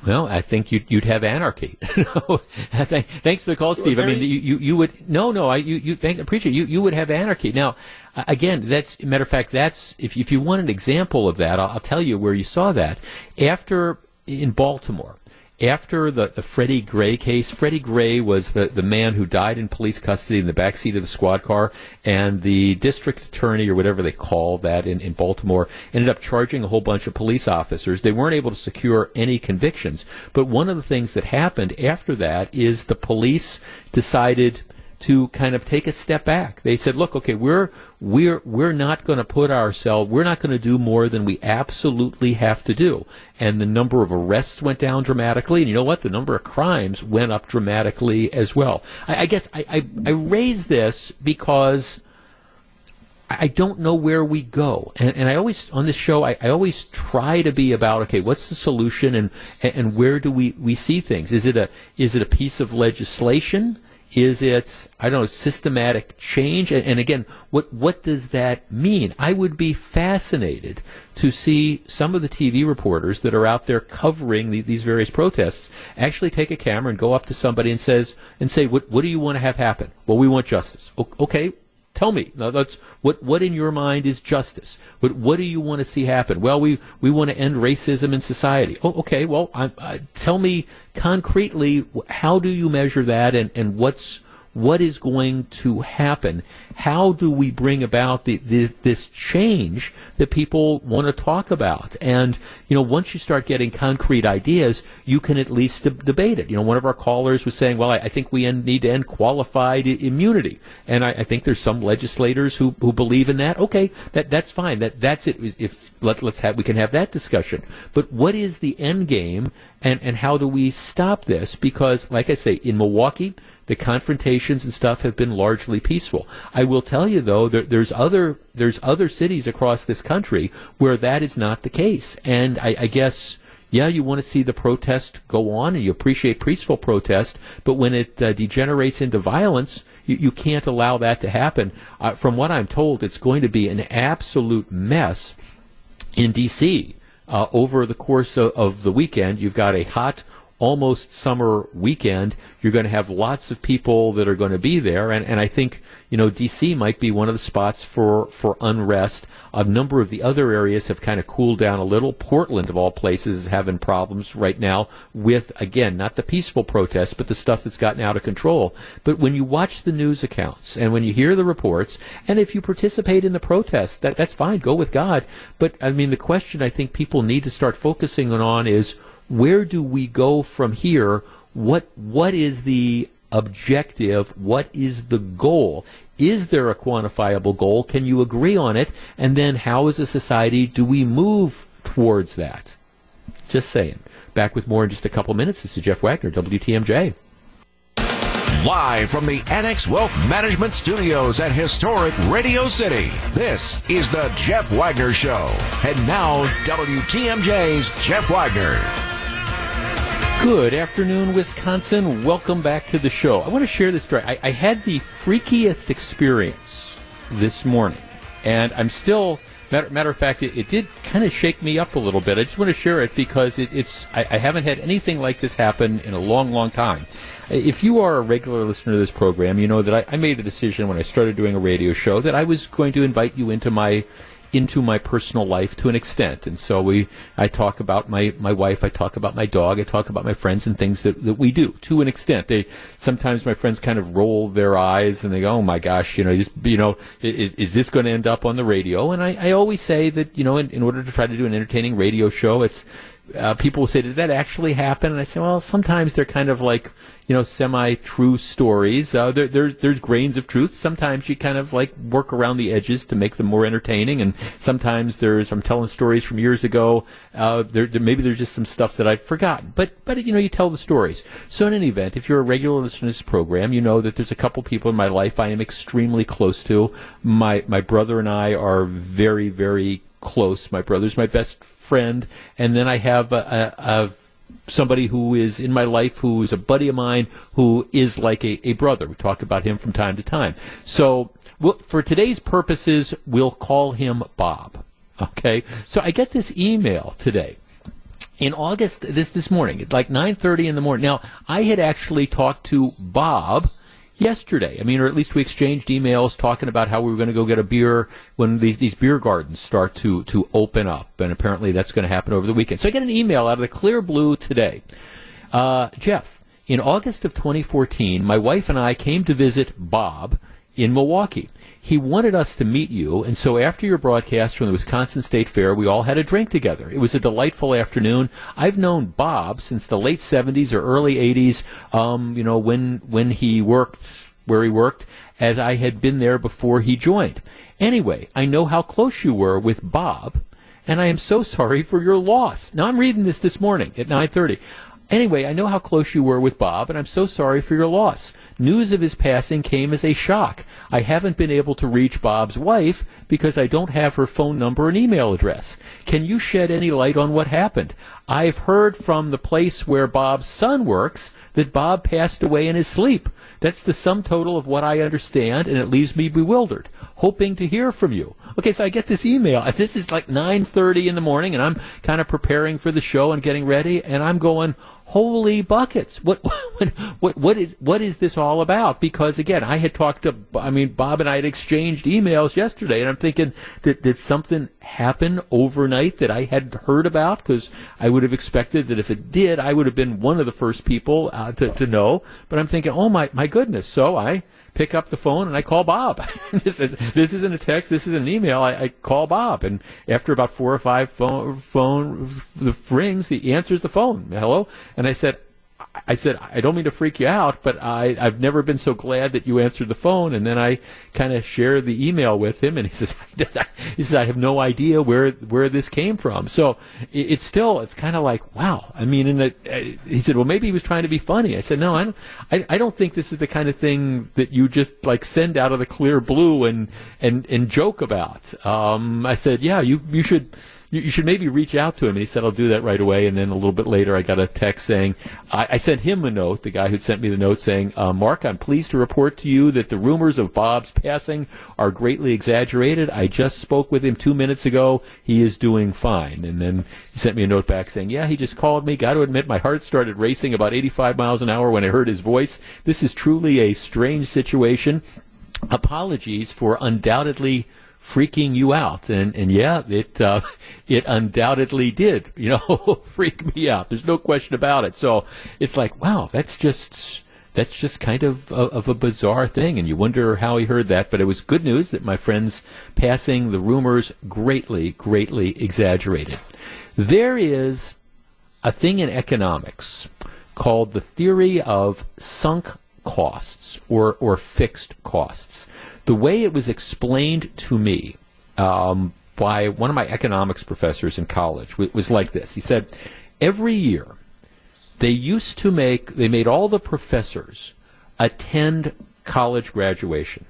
Well, I think you'd, you'd have anarchy. Thanks for the call, Steve. I mean, you, you, you would no, no. I you you thanks. Appreciate you. You would have anarchy. Now, again, that's a matter of fact. That's if if you want an example of that, I'll, I'll tell you where you saw that after in Baltimore. After the, the Freddie Gray case, Freddie Gray was the, the man who died in police custody in the backseat of the squad car, and the district attorney, or whatever they call that in, in Baltimore, ended up charging a whole bunch of police officers. They weren't able to secure any convictions. But one of the things that happened after that is the police decided to kind of take a step back. They said, look, okay, we're we're we're not going to put ourselves, we're not going to do more than we absolutely have to do. And the number of arrests went down dramatically, and you know what? The number of crimes went up dramatically as well. I, I guess I, I, I raise this because I don't know where we go. And, and I always, on this show, I, I always try to be about, okay, what's the solution and, and where do we, we see things? Is it a is it a piece of legislation? Is it, I don't know, systematic change? And, and again, what what does that mean? I would be fascinated to see some of the T V reporters that are out there covering the, these various protests actually take a camera and go up to somebody and says and say, what what do you want to have happen? Well, we want justice. O- okay. Tell me, now that's, what what in your mind is justice? What what do you want to see happen? Well, we, we want to end racism in society. Oh, okay, well, I, I, tell me concretely, how do you measure that and, and what's what is going to happen? How do we bring about the, the, this change that people want to talk about? And, you know, once you start getting concrete ideas, you can at least de- debate it. You know, one of our callers was saying, well, I, I think we end, need to end qualified I- immunity. And I, I think there's some legislators who, who believe in that. Okay, that, that's fine. That, that's it. If, let, let's have, we can have that discussion. But what is the end game and, and how do we stop this? Because, like I say, in Milwaukee, the confrontations and stuff have been largely peaceful. I will tell you, though, there, there's other there's other cities across this country where that is not the case. And I, I guess, yeah, you want to see the protest go on, and you appreciate peaceful protest, but when it uh, degenerates into violence, you, you can't allow that to happen. Uh, from what I'm told, it's going to be an absolute mess in D C Uh, over the course of, of the weekend. You've got a hot almost summer weekend. You're going to have lots of people that are going to be there, and, and I think, you know, D C might be one of the spots for, for unrest. A number of the other areas have kind of cooled down a little. Portland, of all places, is having problems right now with, again, not the peaceful protests, but the stuff that's gotten out of control. But when you watch the news accounts and when you hear the reports, and if you participate in the protests, that, that's fine, go with God. But, I mean, the question I think people need to start focusing on is, where do we go from here? What what is the objective? What is the goal? Is there a quantifiable goal? Can you agree on it? And then how, as a society, do we move towards that? Just saying. Back with more in just a couple minutes. This is Jeff Wagner, W T M J. Live from the Annex Wealth Management Studios at historic Radio City, this is the Jeff Wagner Show. And now, W T M J's Jeff Wagner. Good afternoon, Wisconsin. Welcome back to the show. I want to share this story. I, I had the freakiest experience this morning, and I'm still... Matter, matter of fact, it, it did kind of shake me up a little bit. I just want to share it because it, it's I, I haven't had anything like this happen in a long, long time. If you are a regular listener to this program, you know that I, I made a decision when I started doing a radio show that I was going to invite you into my into my personal life to an extent. And so we I talk about my, my wife, I talk about my dog, I talk about my friends and things that, that we do to an extent. They sometimes my friends kind of roll their eyes and they go, oh my gosh, you know, you, you know, is, is this going to end up on the radio? And I, I always say that, you know, in, in order to try to do an entertaining radio show, it's uh, people will say, did that actually happen? And I say, well, sometimes they're kind of like, you know, semi-true stories. Uh, there, there, there's grains of truth. Sometimes you kind of, like, work around the edges to make them more entertaining, and sometimes there's, I'm telling stories from years ago, uh, there, there, maybe there's just some stuff that I've forgotten. But, but you know, you tell the stories. So in any event, if you're a regular listener to this program, you know that there's a couple people in my life I am extremely close to. My, my brother and I are very, very close. My brother's my best friend, and then I have a... a, a somebody who is in my life, who is a buddy of mine, who is like a, a brother. We talk about him from time to time. So we'll, for today's purposes, we'll call him Bob. Okay? So I get this email today. In August, this this morning, at like nine thirty in the morning. Now, I had actually talked to Bob yesterday. I mean, or at least we exchanged emails talking about how we were going to go get a beer when these, these beer gardens start to, to open up, and apparently that's going to happen over the weekend. So I get an email out of the clear blue today. Uh, Jeff, in August of twenty fourteen, my wife and I came to visit Bob in Milwaukee. He wanted us to meet you, and so after your broadcast from the Wisconsin State Fair, we all had a drink together. It was a delightful afternoon. I've known Bob since the late seventies or early eighties, um, you know, when when he worked, where he worked, as I had been there before he joined. Anyway, I know how close you were with Bob, and I am so sorry for your loss. Now, I'm reading this this morning at nine thirty. Anyway, I know how close you were with Bob, and I'm so sorry for your loss. News of his passing came as a shock. I haven't been able to reach Bob's wife because I don't have her phone number and email address. Can you shed any light on what happened? I've heard from the place where Bob's son works that Bob passed away in his sleep. That's the sum total of what I understand, and it leaves me bewildered, hoping to hear from you. Okay, so I get this email. This is like nine thirty in the morning, and I'm kind of preparing for the show and getting ready, and I'm going, holy buckets! What what what what is what is this all about? Because again, I had talked to, I mean, Bob and I had exchanged emails yesterday, and I'm thinking, did did something happen overnight that I hadn't heard about? Because I would have expected that if it did, I would have been one of the first people uh, to to know. But I'm thinking, oh my my goodness! So I pick up the phone and I call Bob. this, is, this isn't a text. This is an email. I, I call Bob, and after about four or five phone phone rings, he answers the phone. Hello, and I said, I said I don't mean to freak you out, but I I've never been so glad that you answered the phone. And then I kind of shared the email with him, and he says, he says I have no idea where where this came from. So it, it's still it's kind of like wow. I mean, in the, I, he said, well, maybe he was trying to be funny. I said, no, I don't I, I don't think this is the kind of thing that you just like send out of the clear blue and and and joke about. Um, I said, yeah, you you should. you, you should maybe reach out to him. And he said, I'll do that right away. And then a little bit later, I got a text saying, I, I sent him a note, the guy who sent me the note, saying, uh, Mark, I'm pleased to report to you that the rumors of Bob's passing are greatly exaggerated. I just spoke with him two minutes ago. He is doing fine. And then he sent me a note back saying, yeah, he just called me. Got to admit, my heart started racing about eighty-five miles an hour when I heard his voice. This is truly a strange situation. Apologies for undoubtedly freaking you out. And, and yeah, it uh, it undoubtedly did, you know, freak me out. There's no question about it. So it's like, wow, that's just that's just kind of, of a bizarre thing. And you wonder how he heard that. But it was good news that my friend's passing, the rumors greatly, greatly exaggerated. There is a thing in economics called the theory of sunk costs or, or fixed costs. The way it was explained to me um, by one of my economics professors in college was like this. He said, every year they used to make, they made all the professors attend college graduation.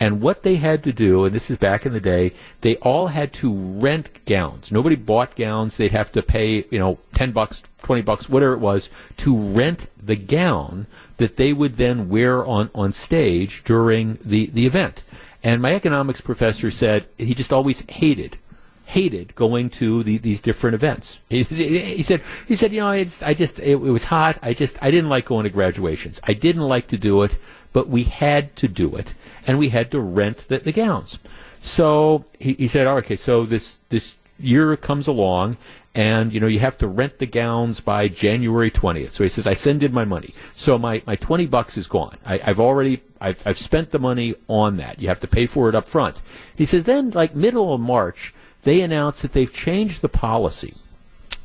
And what they had to do, and this is back in the day, they all had to rent gowns. Nobody bought gowns. They'd have to pay, you know, ten bucks, twenty bucks, whatever it was, to rent the gown that they would then wear on, on stage during the, the event. And my economics professor said he just always hated, hated going to the, these different events. He, he said, he said, you know, I just, I just it, it was hot. I just, I didn't like going to graduations. I didn't like to do it, but we had to do it, and we had to rent the, the gowns. So he, he said, oh, okay, so this, this year comes along, and, you know, you have to rent the gowns by January twentieth. So he says, I send in my money. So my, my twenty bucks is gone. I, I've already, I've, I've spent the money on that. You have to pay for it up front. He says, then, like middle of March, they announce that they've changed the policy,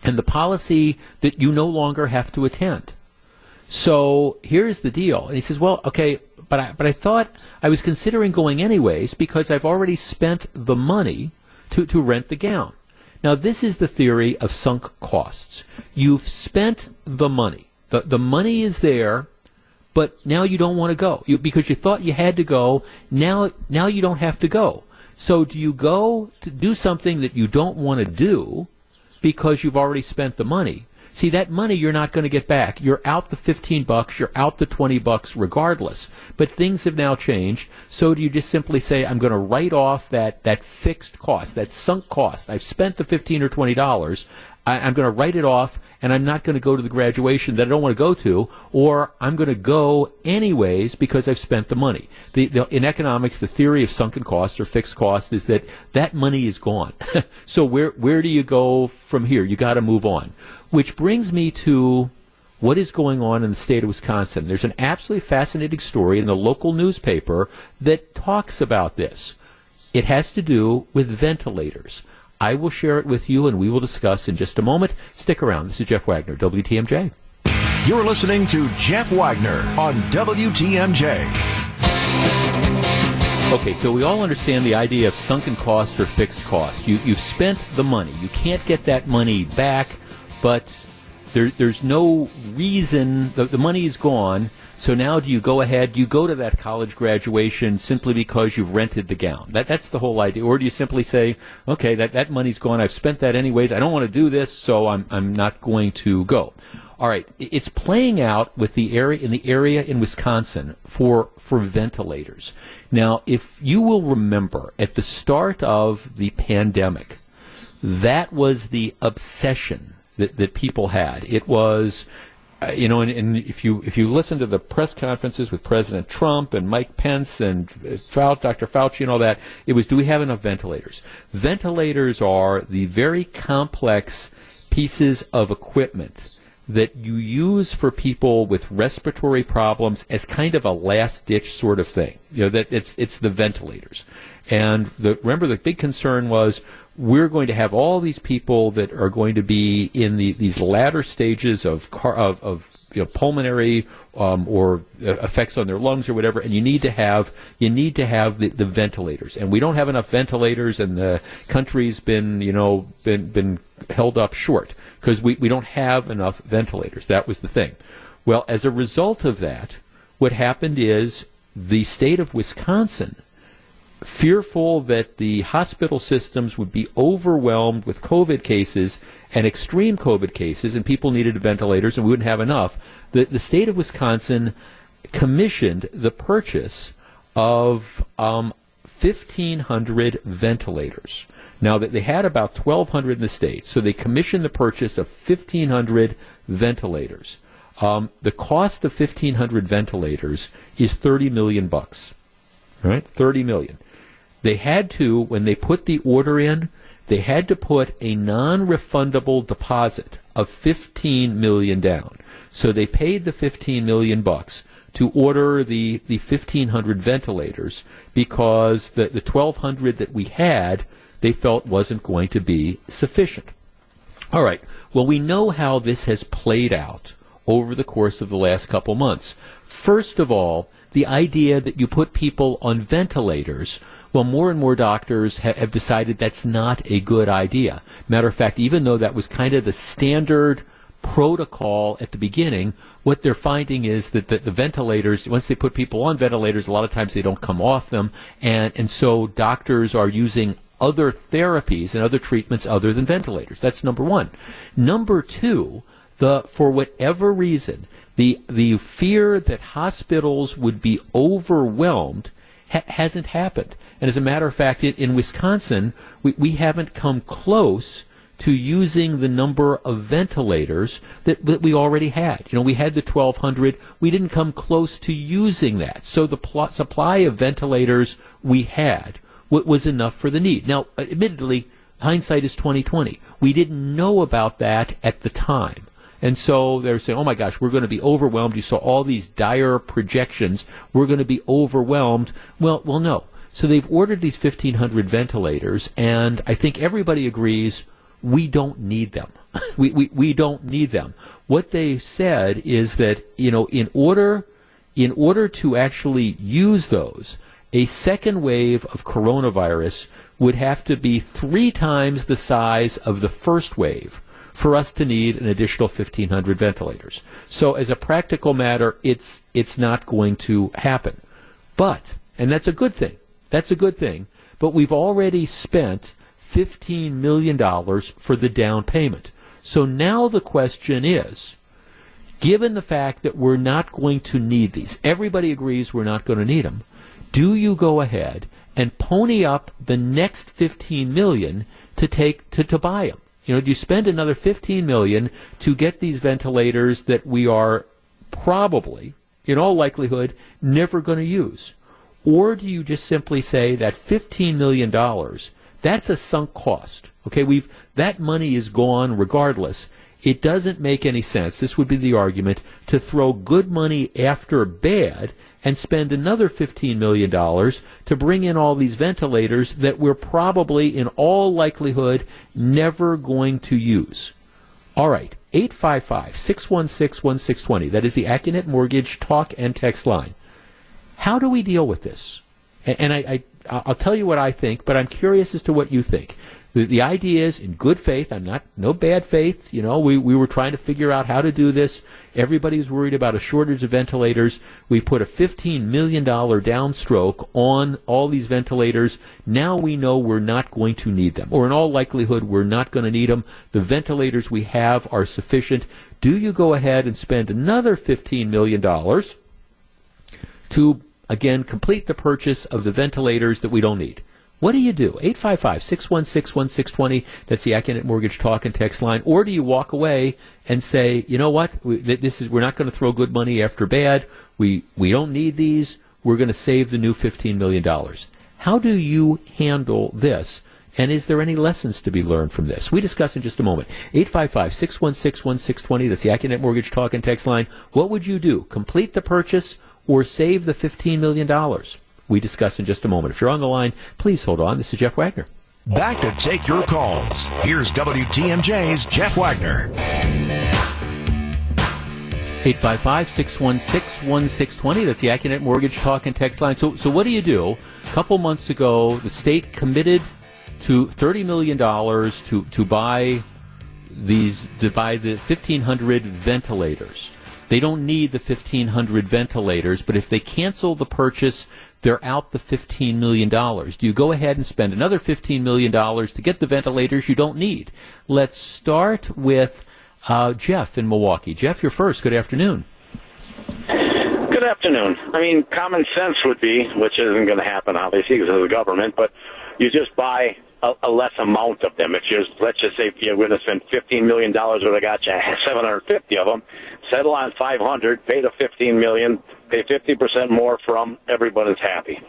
and the policy that you no longer have to attend. So here's the deal. And he says, well, okay, but I, but I thought I was considering going anyways because I've already spent the money to, to rent the gown. Now, this is the theory of sunk costs. You've spent the money. The, the money is there, but now you don't want to go. You, because you thought you had to go, now, now you don't have to go. So do you go to do something that you don't want to do because you've already spent the money? See, that money you're not going to get back. You're out the fifteen bucks, you're out the twenty bucks regardless. But things have now changed. So do you just simply say, I'm going to write off that, that fixed cost, that sunk cost. I've spent the fifteen or twenty dollars. I, I'm going to write it off, and I'm not going to go to the graduation that I don't want to go to, or I'm going to go anyways because I've spent the money. The, the, in economics, the theory of sunken costs or fixed costs is that that money is gone. So where, where do you go from here? You got to move on. Which brings me to what is going on in the state of Wisconsin. There's an absolutely fascinating story in the local newspaper that talks about this. It has to do with ventilators. I will share it with you, and we will discuss in just a moment. Stick around. This is Jeff Wagner, W T M J. You're listening to Jeff Wagner on W T M J. Okay, so we all understand the idea of sunken costs or fixed costs. You, you've spent the money. You can't get that money back. But there, there's no reason, the, the money is gone, so now do you go ahead, do you go to that college graduation simply because you've rented the gown? That, that's the whole idea. Or do you simply say, okay, that, that money's gone, I've spent that anyways, I don't want to do this, so I'm, I'm not going to go. All right, it's playing out with the area in the area in Wisconsin for, for ventilators. Now, if you will remember, at the start of the pandemic, that was the obsession That, that people had. It was, uh, you know, and, and if you if you listen to the press conferences with President Trump and Mike Pence and uh, Doctor Fauci and all that, it was, do we have enough ventilators? Ventilators are the very complex pieces of equipment that you use for people with respiratory problems as kind of a last-ditch sort of thing. You know, that it's it's the ventilators. And the, remember, the big concern was, we're going to have all these people that are going to be in the, these latter stages of car, of, of you know, pulmonary um, or effects on their lungs or whatever, and you need to have you need to have the, the ventilators, and we don't have enough ventilators, and the country's been you know been been held up short because we, we don't have enough ventilators. That was the thing. Well, as a result of that, what happened is the state of Wisconsin fearful that the hospital systems would be overwhelmed with COVID cases and extreme COVID cases, and people needed ventilators and we wouldn't have enough, the, the state of Wisconsin commissioned the purchase of um, fifteen hundred ventilators. Now, they had about twelve hundred in the state, so they commissioned the purchase of fifteen hundred ventilators. Um, the cost of fifteen hundred ventilators is thirty million bucks. Right? thirty million. They had to, when they put the order in, they had to put a non-refundable deposit of fifteen million down. So they paid the fifteen million bucks to order the, the fifteen hundred ventilators because the, the twelve hundred that we had, they felt wasn't going to be sufficient. All right. Well, we know how this has played out over the course of the last couple months. First of all, the idea that you put people on ventilators, well, more and more doctors ha- have decided that's not a good idea. Matter of fact, even though that was kind of the standard protocol at the beginning, what they're finding is that the, the ventilators, once they put people on ventilators, a lot of times they don't come off them, and, and so doctors are using other therapies and other treatments other than ventilators. That's number one. Number two, the for whatever reason, The the fear that hospitals would be overwhelmed ha- hasn't happened. And as a matter of fact, it, in Wisconsin, we, we haven't come close to using the number of ventilators that, that we already had. You know, we had the twelve hundred. We didn't come close to using that. So the pl- supply of ventilators we had w- was enough for the need. Now, admittedly, hindsight is twenty twenty. We didn't know about that at the time. And so they're saying, oh, my gosh, we're going to be overwhelmed. You saw all these dire projections. We're going to be overwhelmed. Well, well, no. So they've ordered these fifteen hundred ventilators, and I think everybody agrees we don't need them. we, we we don't need them. What they said is that, you know, in order in order to actually use those, a second wave of coronavirus would have to be three times the size of the first wave for us to need an additional fifteen hundred ventilators. So as a practical matter, it's it's not going to happen. But, and that's a good thing, that's a good thing, but we've already spent fifteen million dollars for the down payment. So now the question is, given the fact that we're not going to need these, everybody agrees we're not going to need them, do you go ahead and pony up the next fifteen million dollars to take to, to buy them? You know, do you spend another fifteen million dollars to get these ventilators that we are probably, in all likelihood, never going to use? Or do you just simply say that fifteen million dollars, that's a sunk cost? Okay, we've that money is gone regardless. It doesn't make any sense, this would be the argument, to throw good money after bad and spend another fifteen million dollars to bring in all these ventilators that we're probably, in all likelihood, never going to use. All right, eight five five, six one six, one six two zero. That is the AccuNet Mortgage talk and text line. How do we deal with this? And I, I, I'll tell you what I think, but I'm curious as to what you think. The, the idea is, in good faith, I'm not, no bad faith, you know, we, we were trying to figure out how to do this. Everybody's worried about a shortage of ventilators. We put a fifteen million dollars downstroke on all these ventilators. Now we know we're not going to need them, or in all likelihood, we're not going to need them. The ventilators we have are sufficient. Do you go ahead and spend another fifteen million dollars to, again, complete the purchase of the ventilators that we don't need? What do you do? eight five five, six one six, one six two zero. That's the AccuNet Mortgage talk and text line. Or do you walk away and say, you know what, we, this is, we're not going to throw good money after bad. We we don't need these. We're going to save the new fifteen million dollars. How do you handle this? And is there any lessons to be learned from this? We discuss in just a moment. eight five five, six one six, one six two zero. That's the AccuNet Mortgage talk and text line. What would you do? Complete the purchase or save the fifteen million dollars? We discuss in just a moment. If you're on the line, please hold on. This is Jeff Wagner. Back to take your calls. Here's W T M J's Jeff Wagner. eight five five, six one six, one six two zero. That's the AccuNet Mortgage talk and text line. So, so what do you do? A couple months ago, the state committed to thirty million dollars to, to buy these to buy the fifteen hundred ventilators. They don't need the fifteen hundred ventilators, but if they cancel the purchase, they're out the fifteen million dollars. Do you go ahead and spend another fifteen million dollars to get the ventilators you don't need? Let's start with uh, Jeff in Milwaukee. Jeff, you're first. Good afternoon. Good afternoon. I mean, common sense would be, which isn't going to happen, obviously, because of the government, but you just buy a, a less amount of them. If you're, let's just say you're going to spend fifteen million dollars, where I got you seven hundred fifty of them, settle on five hundred, pay the fifteen million dollars, pay fifty percent more from everybody's happy.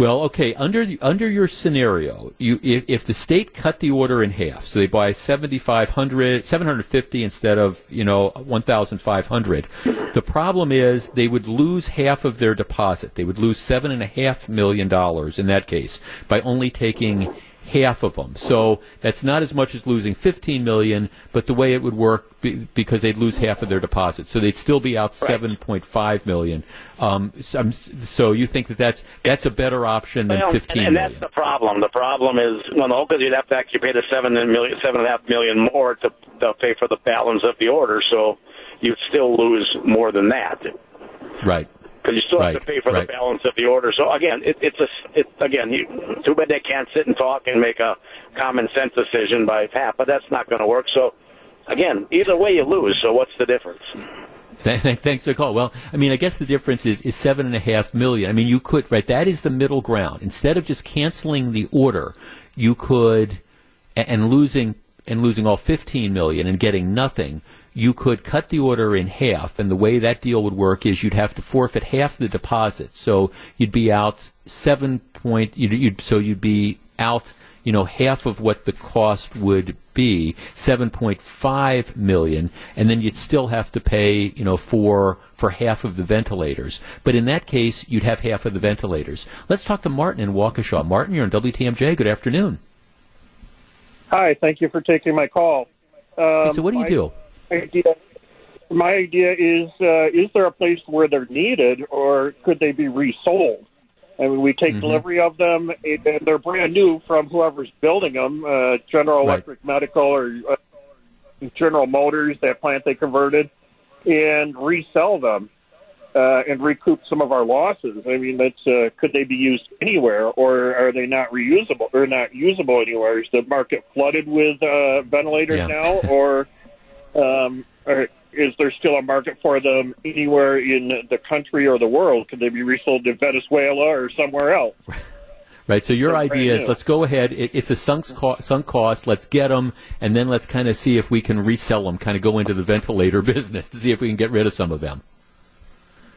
Well, okay, under under your scenario, you if, if the state cut the order in half, so they buy seventy-five hundred, seven fifty instead of, you know, fifteen hundred, the problem is they would lose half of their deposit. They would lose seven point five million dollars in that case by only taking half of them. So that's not as much as losing fifteen million dollars, but the way it would work, be, because they'd lose half of their deposit, so they'd still be out right. seven point five million dollars. Um, so, so you think that that's that's a better option than well, fifteen and, and million? And that's the problem. The problem is, well, because you'd have to actually pay the seven million, seven and a half million more to, to pay for the balance of the order, so you'd still lose more than that. Right. You still have right, to pay for right. the balance of the order. So again, it, it's a, it, again, you, too bad they can't sit and talk and make a common sense decision by Pat, but that's not going to work. So again, either way you lose. So what's the difference? Thanks for the call. Well, I mean, I guess the difference is, is seven and a half million. I mean, you could, right? That is the middle ground. Instead of just canceling the order, you could, and losing and losing all fifteen million and getting nothing. You could cut the order in half, and the way that deal would work is you'd have to forfeit half the deposit, so you'd be out seven point. You'd, you'd, so you'd be out, you know, half of what the cost would be, seven point five million, and then you'd still have to pay, you know, for for half of the ventilators. But in that case, you'd have half of the ventilators. Let's talk to Martin in Waukesha. Martin, you're on W T M J. Good afternoon. Hi, thank you for taking my call. Um, okay, so what do you I- do? Idea. My idea is, uh, is there a place where they're needed, or could they be resold? I mean, we take mm-hmm. delivery of them, and they're brand new from whoever's building them, uh, General right. Electric, Medical, or uh, General Motors, that plant they converted, and resell them uh, and recoup some of our losses. I mean, that's, uh, could they be used anywhere, or are they not reusable or not usable anywhere? Is the market flooded with uh, ventilators yeah. now, or... Um, or is there still a market for them anywhere in the country or the world? Could they be resold to Venezuela or somewhere else? Right. So your That's idea is new. Let's go ahead. It, it's a sunk cost, sunk cost. Let's get them, and then let's kind of see if we can resell them, kind of go into the ventilator business to see if we can get rid of some of them.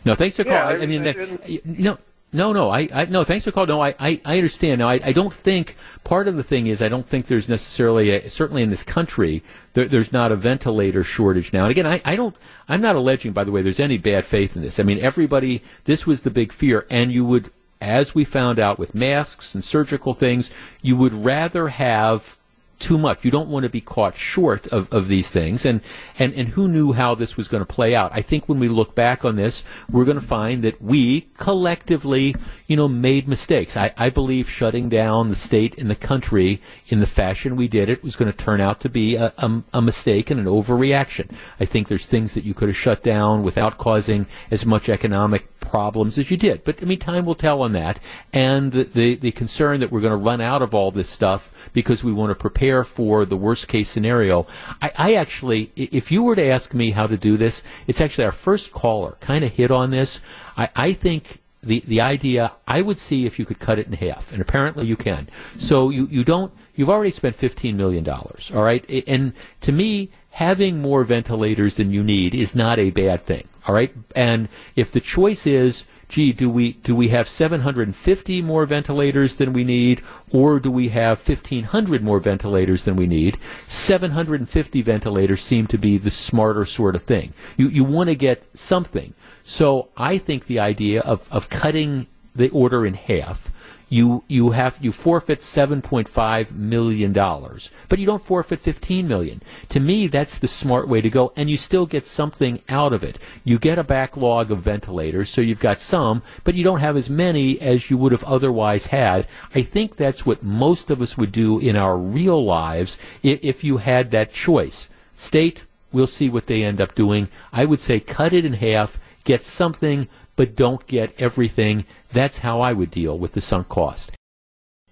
No, thanks for yeah, calling. I, I mean, I that, no. No, no, I, I, no, thanks for calling. No, I, I, I understand. Now, I, I don't think, part of the thing is I don't think there's necessarily, a, certainly in this country, there, there's not a ventilator shortage now. And again, I, I don't, I'm not alleging, by the way, there's any bad faith in this. I mean, everybody, this was the big fear, and you would, as we found out with masks and surgical things, you would rather have too much. You don't want to be caught short of, of these things, and, and, and who knew how this was going to play out? I think when we look back on this, we're going to find that we collectively, you know, made mistakes. I, I believe shutting down the state and the country in the fashion we did it was going to turn out to be a, a, a mistake and an overreaction. I think there's things that you could have shut down without causing as much economic problems as you did. But, I mean, time will tell on that. And the, the, the concern that we're going to run out of all this stuff because we want to prepare for the worst-case scenario. I, I actually, if you were to ask me how to do this, it's actually our first caller kind of hit on this. I, I think the, the idea, I would see if you could cut it in half, and apparently you can. So you, you don't, you've already spent fifteen million dollars, all right? And to me, having more ventilators than you need is not a bad thing. All right, and if the choice is, gee, do we do we have seven hundred fifty more ventilators than we need, or do we have fifteen hundred more ventilators than we need? seven hundred fifty ventilators seem to be the smarter sort of thing. You you want to get something. So I think the idea of, of cutting the order in half, you you have you forfeit seven point five million dollars, but you don't forfeit fifteen million dollars. To me, that's the smart way to go, and you still get something out of it. You get a backlog of ventilators, so you've got some, but you don't have as many as you would have otherwise had. I think that's what most of us would do in our real lives if you had that choice. State, we'll see what they end up doing. I would say cut it in half. Get something, but don't get everything. That's how I would deal with the sunk cost.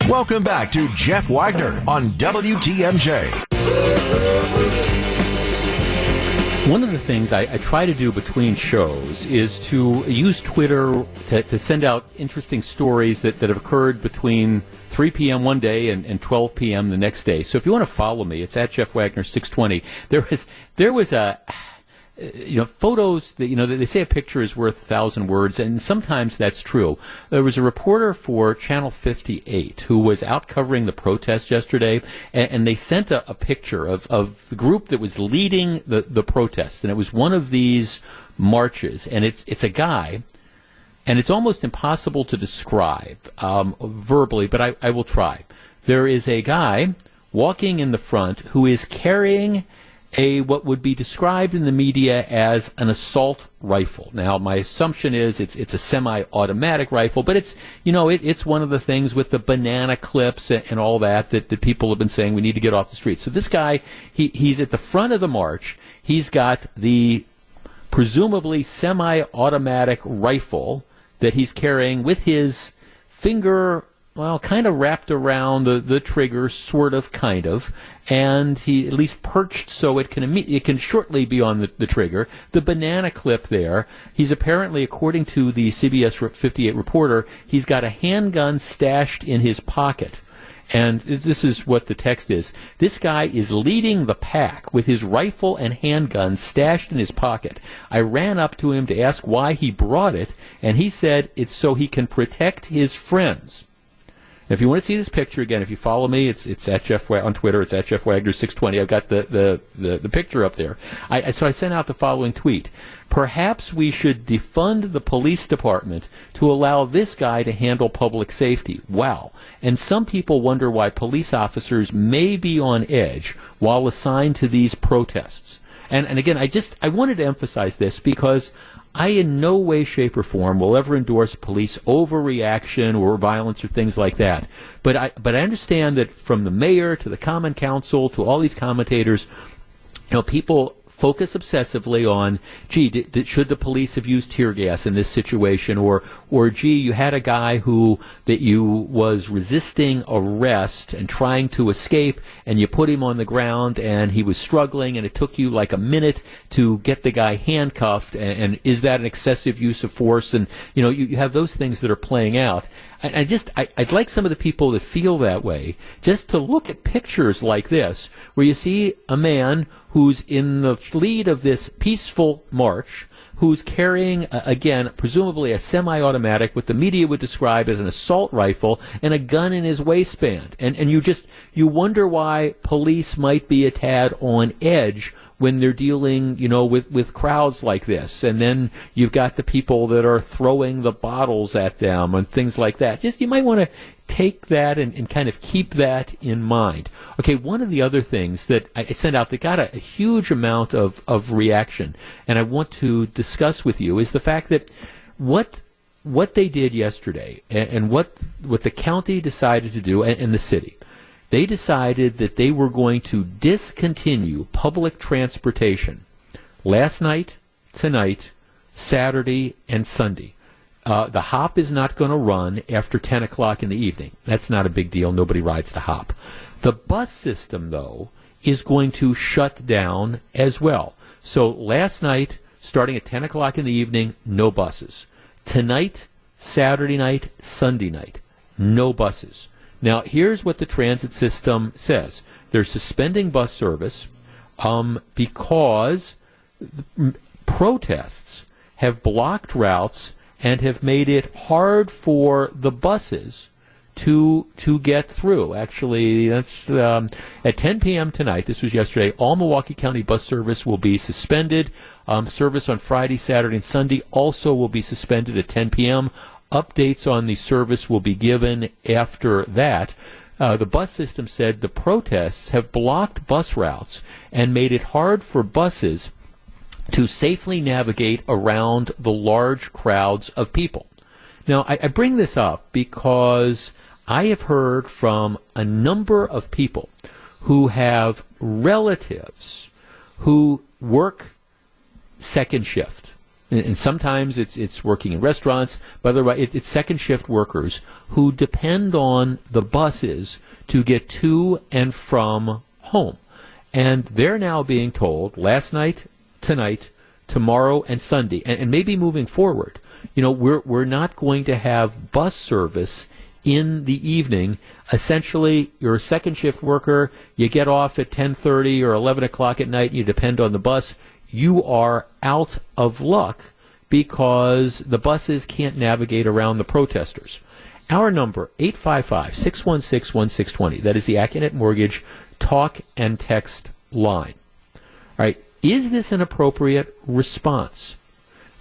Welcome back to Jeff Wagner on W T M J. One of the things I, I try to do between shows is to use Twitter to, to send out interesting stories that, that have occurred between three p.m. one day and, and twelve p.m. the next day. So if you want to follow me, it's at Jeff Wagner six twenty. There was, there was a... You know, photos, that, you know, they say a picture is worth a thousand words, and sometimes that's true. There was a reporter for Channel fifty-eight who was out covering the protest yesterday, and, and they sent a, a picture of, of the group that was leading the, the protest, and it was one of these marches, and it's it's a guy, and it's almost impossible to describe um, verbally, but I, I will try. There is a guy walking in the front who is carrying a what would be described in the media as an assault rifle. Now, my assumption is it's it's a semi-automatic rifle, but it's you know it, it's one of the things with the banana clips and, and all that, that that people have been saying we need to get off the street. So this guy, he he's at the front of the march. He's got the presumably semi-automatic rifle that he's carrying with his finger, well, kind of wrapped around the, the trigger, sort of, kind of, and he at least perched so it can imme- it can shortly be on the, the trigger. The banana clip there, he's apparently, according to the C B S fifty-eight reporter, he's got a handgun stashed in his pocket. And this is what the text is. This guy is leading the pack with his rifle and handgun stashed in his pocket. I ran up to him to ask why he brought it, and he said it's so he can protect his friends. If you want to see this picture again, if you follow me, it's it's at Jeff on Twitter. It's at Jeff Wagner six twenty. I've got the, the, the, the picture up there. I, I so I sent out the following tweet: perhaps we should defund the police department to allow this guy to handle public safety. Wow! And some people wonder why police officers may be on edge while assigned to these protests. And and again, I just I wanted to emphasize this because I in no way, shape, or form will ever endorse police overreaction or violence or things like that. But I, but I understand that from the mayor to the common council to all these commentators, you know, people focus obsessively on, gee, did, did, should the police have used tear gas in this situation? Or, or gee, you had a guy who that you was resisting arrest and trying to escape, and you put him on the ground, and he was struggling, and it took you like a minute to get the guy handcuffed. And, and is that an excessive use of force? And you know, you, you have those things that are playing out. I, I just, I, I'd like some of the people that feel that way just to look at pictures like this, where you see a man who's in the lead of this peaceful march, who's carrying, uh, again, presumably a semi-automatic, what the media would describe as an assault rifle, and a gun in his waistband. And and you just, you wonder why police might be a tad on edge when they're dealing, you know, with, with crowds like this. And then you've got the people that are throwing the bottles at them and things like that. Just, you might want to take that and, and kind of keep that in mind. Okay, one of the other things that I sent out that got a, a huge amount of, of reaction, and I want to discuss with you, is the fact that what what they did yesterday and, and what, what the county decided to do, and, and the city, they decided that they were going to discontinue public transportation last night, tonight, Saturday, and Sunday. Uh, the hop is not going to run after ten o'clock in the evening. That's not a big deal. Nobody rides the hop. The bus system, though, is going to shut down as well. So last night, starting at ten o'clock in the evening, no buses. Tonight, Saturday night, Sunday night, no buses. Now, here's what the transit system says. They're suspending bus service um, because the protests have blocked routes and have made it hard for the buses to to get through. Actually, that's um, at ten p.m. tonight, this was yesterday, all Milwaukee County bus service will be suspended. Um, service on Friday, Saturday, and Sunday also will be suspended at ten p.m. Updates on the service will be given after that. Uh, the bus system said the protests have blocked bus routes and made it hard for buses to safely navigate around the large crowds of people. Now, I, I bring this up because I have heard from a number of people who have relatives who work second shift, And sometimes it's it's working in restaurants, but otherwise it's second shift workers who depend on the buses to get to and from home. And they're now being told last night, tonight, tomorrow, and Sunday, and, and maybe moving forward, you know, we're we're not going to have bus service in the evening. Essentially, you're a second shift worker. You get off at ten thirty or eleven o'clock at night, and you depend on the bus. You are out of luck because the buses can't navigate around the protesters. Our number, eight five five, six one six, one six two zero. That is the AccuNet Mortgage talk and text line. All right, is this an appropriate response?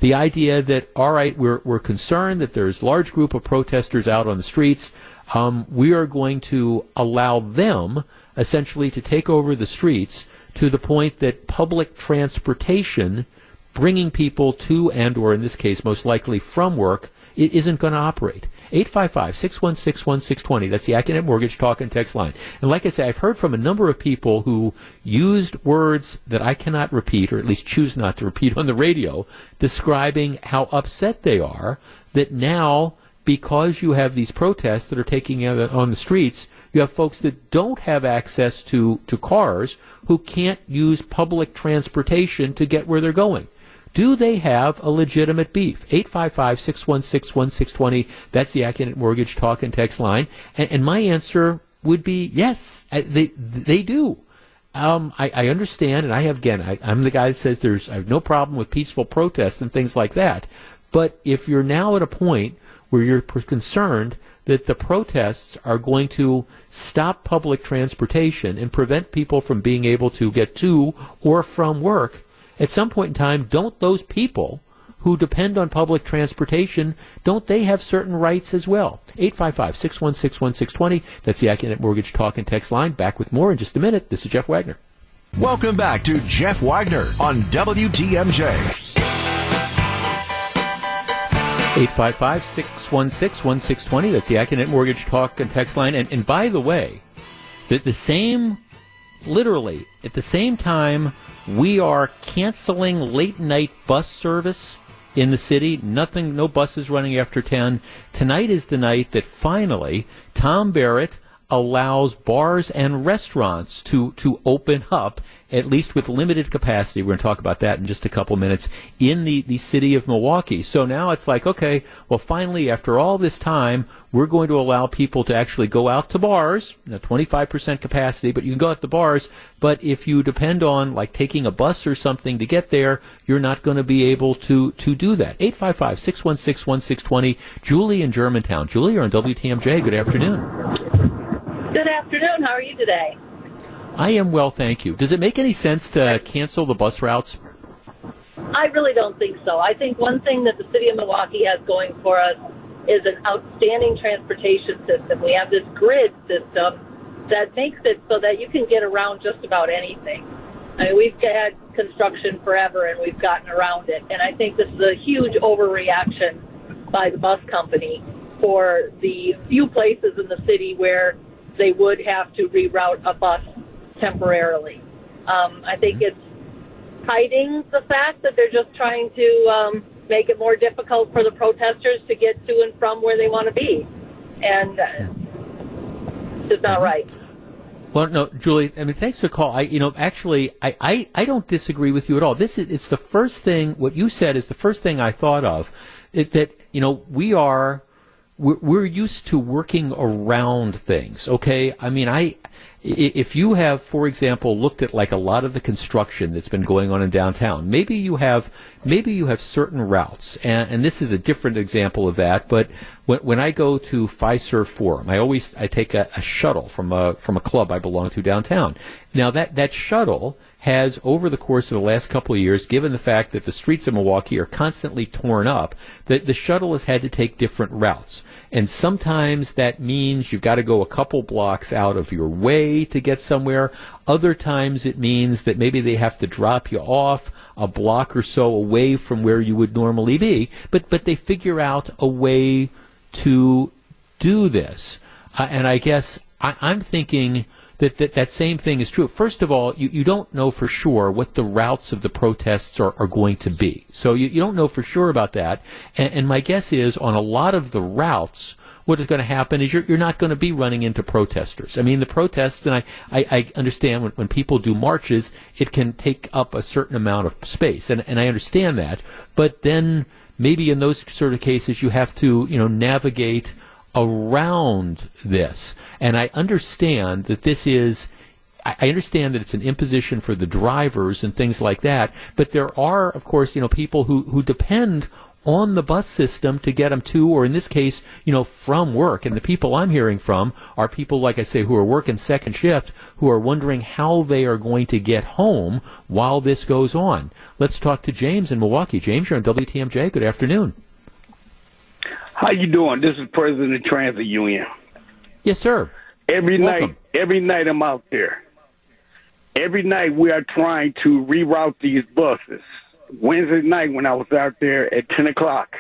The idea that, all right, we're we're concerned that there's a large group of protesters out on the streets. Um, we are going to allow them essentially to take over the streets to the point that public transportation, bringing people to and or, in this case, most likely from work, it isn't going to operate. eight five five, six one six, one six two zero. That's the AccuNet Mortgage talk and text line. And like I say, I've heard from a number of people who used words that I cannot repeat, or at least choose not to repeat on the radio, describing how upset they are that now, because you have these protests that are taking on the streets, you have folks that don't have access to, to cars who can't use public transportation to get where they're going. Do they have a legitimate beef? eight five five, six one six, one six two zero. That's the AccuNet Mortgage talk and text line. And, and my answer would be yes, they they do. Um, I, I understand, and I have, again, I, I'm the guy that says there's I have no problem with peaceful protests and things like that. But if you're now at a point where you're concerned that the protests are going to stop public transportation and prevent people from being able to get to or from work, at some point in time, don't those people who depend on public transportation, don't they have certain rights as well? eight five five, six one six, one six two zero. That's the AccuNet Mortgage talk and text line. Back with more in just a minute. This is Jeff Wagner. Welcome back to Jeff Wagner on W T M J. eight five five, six one six, one six two zero. That's the AccuNet Mortgage talk and text line. And, and by the way, the, the same, literally, at the same time, we are canceling late-night bus service in the city. Nothing, no buses running after ten. Tonight is the night that finally Tom Barrett allows bars and restaurants to, to open up, at least with limited capacity. We're going to talk about that in just a couple minutes, in the, the city of Milwaukee. So now it's like, okay, well, finally, after all this time, we're going to allow people to actually go out to bars, you know, twenty-five percent capacity, but you can go out to bars. But if you depend on, like, taking a bus or something to get there, you're not going to be able to, to do that. eight five five, six one six, one six two zero. Julie in Germantown. Julie, you're on W T M J. Good afternoon. Good afternoon. How are you today? I am well, thank you. Does it make any sense to cancel the bus routes? I really don't think so. I think one thing that the city of Milwaukee has going for us is an outstanding transportation system. We have this grid system that makes it so that you can get around just about anything. I mean, we've had construction forever, and we've gotten around it. And I think this is a huge overreaction by the bus company for the few places in the city where they would have to reroute a bus temporarily. Um, I think it's hiding the fact that they're just trying to um, make it more difficult for the protesters to get to and from where they want to be. And uh, it's not right. Well, no, Julie, I mean, thanks for the call. I, you know, actually, I, I, I don't disagree with you at all. This is, it's the first thing, what you said is the first thing I thought of, it, that, you know, we are, we're used to working around things, okay? I mean, I, if you have, for example, looked at like a lot of the construction that's been going on in downtown, maybe you have, maybe you have certain routes, and, and this is a different example of that. But when, when I go to Fiserv Forum, I always I take a, a shuttle from a from a club I belong to downtown. Now that that shuttle has, over the course of the last couple of years, given the fact that the streets of Milwaukee are constantly torn up, that the shuttle has had to take different routes. And sometimes that means you've got to go a couple blocks out of your way to get somewhere. Other times it means that maybe they have to drop you off a block or so away from where you would normally be. But, but they figure out a way to do this. Uh, and I guess I, I'm thinking that that, that same thing is true. First of all, you, you don't know for sure what the routes of the protests are, are going to be. So you, you don't know for sure about that. And, and my guess is on a lot of the routes, what is going to happen is you're, you're not going to be running into protesters. I mean, the protests, and I, I, I understand when, when people do marches, it can take up a certain amount of space, and, and I understand that. But then maybe in those sort of cases you have to, you know, navigate around this. And I understand that this is, I understand that it's an imposition for the drivers and things like that, but there are, of course, you know, people who, who depend on the bus system to get them to, or in this case, you know, from work. And the people I'm hearing from are people, like I say, who are working second shift, who are wondering how they are going to get home while this goes on. Let's talk to James in Milwaukee. James, you're on W T M J. Good afternoon. How you doing? This is President of Transit Union. Yes, sir. Every Welcome. night, every night I'm out there. Every night we are trying to reroute these buses. Wednesday night when I was out there at ten o'clock,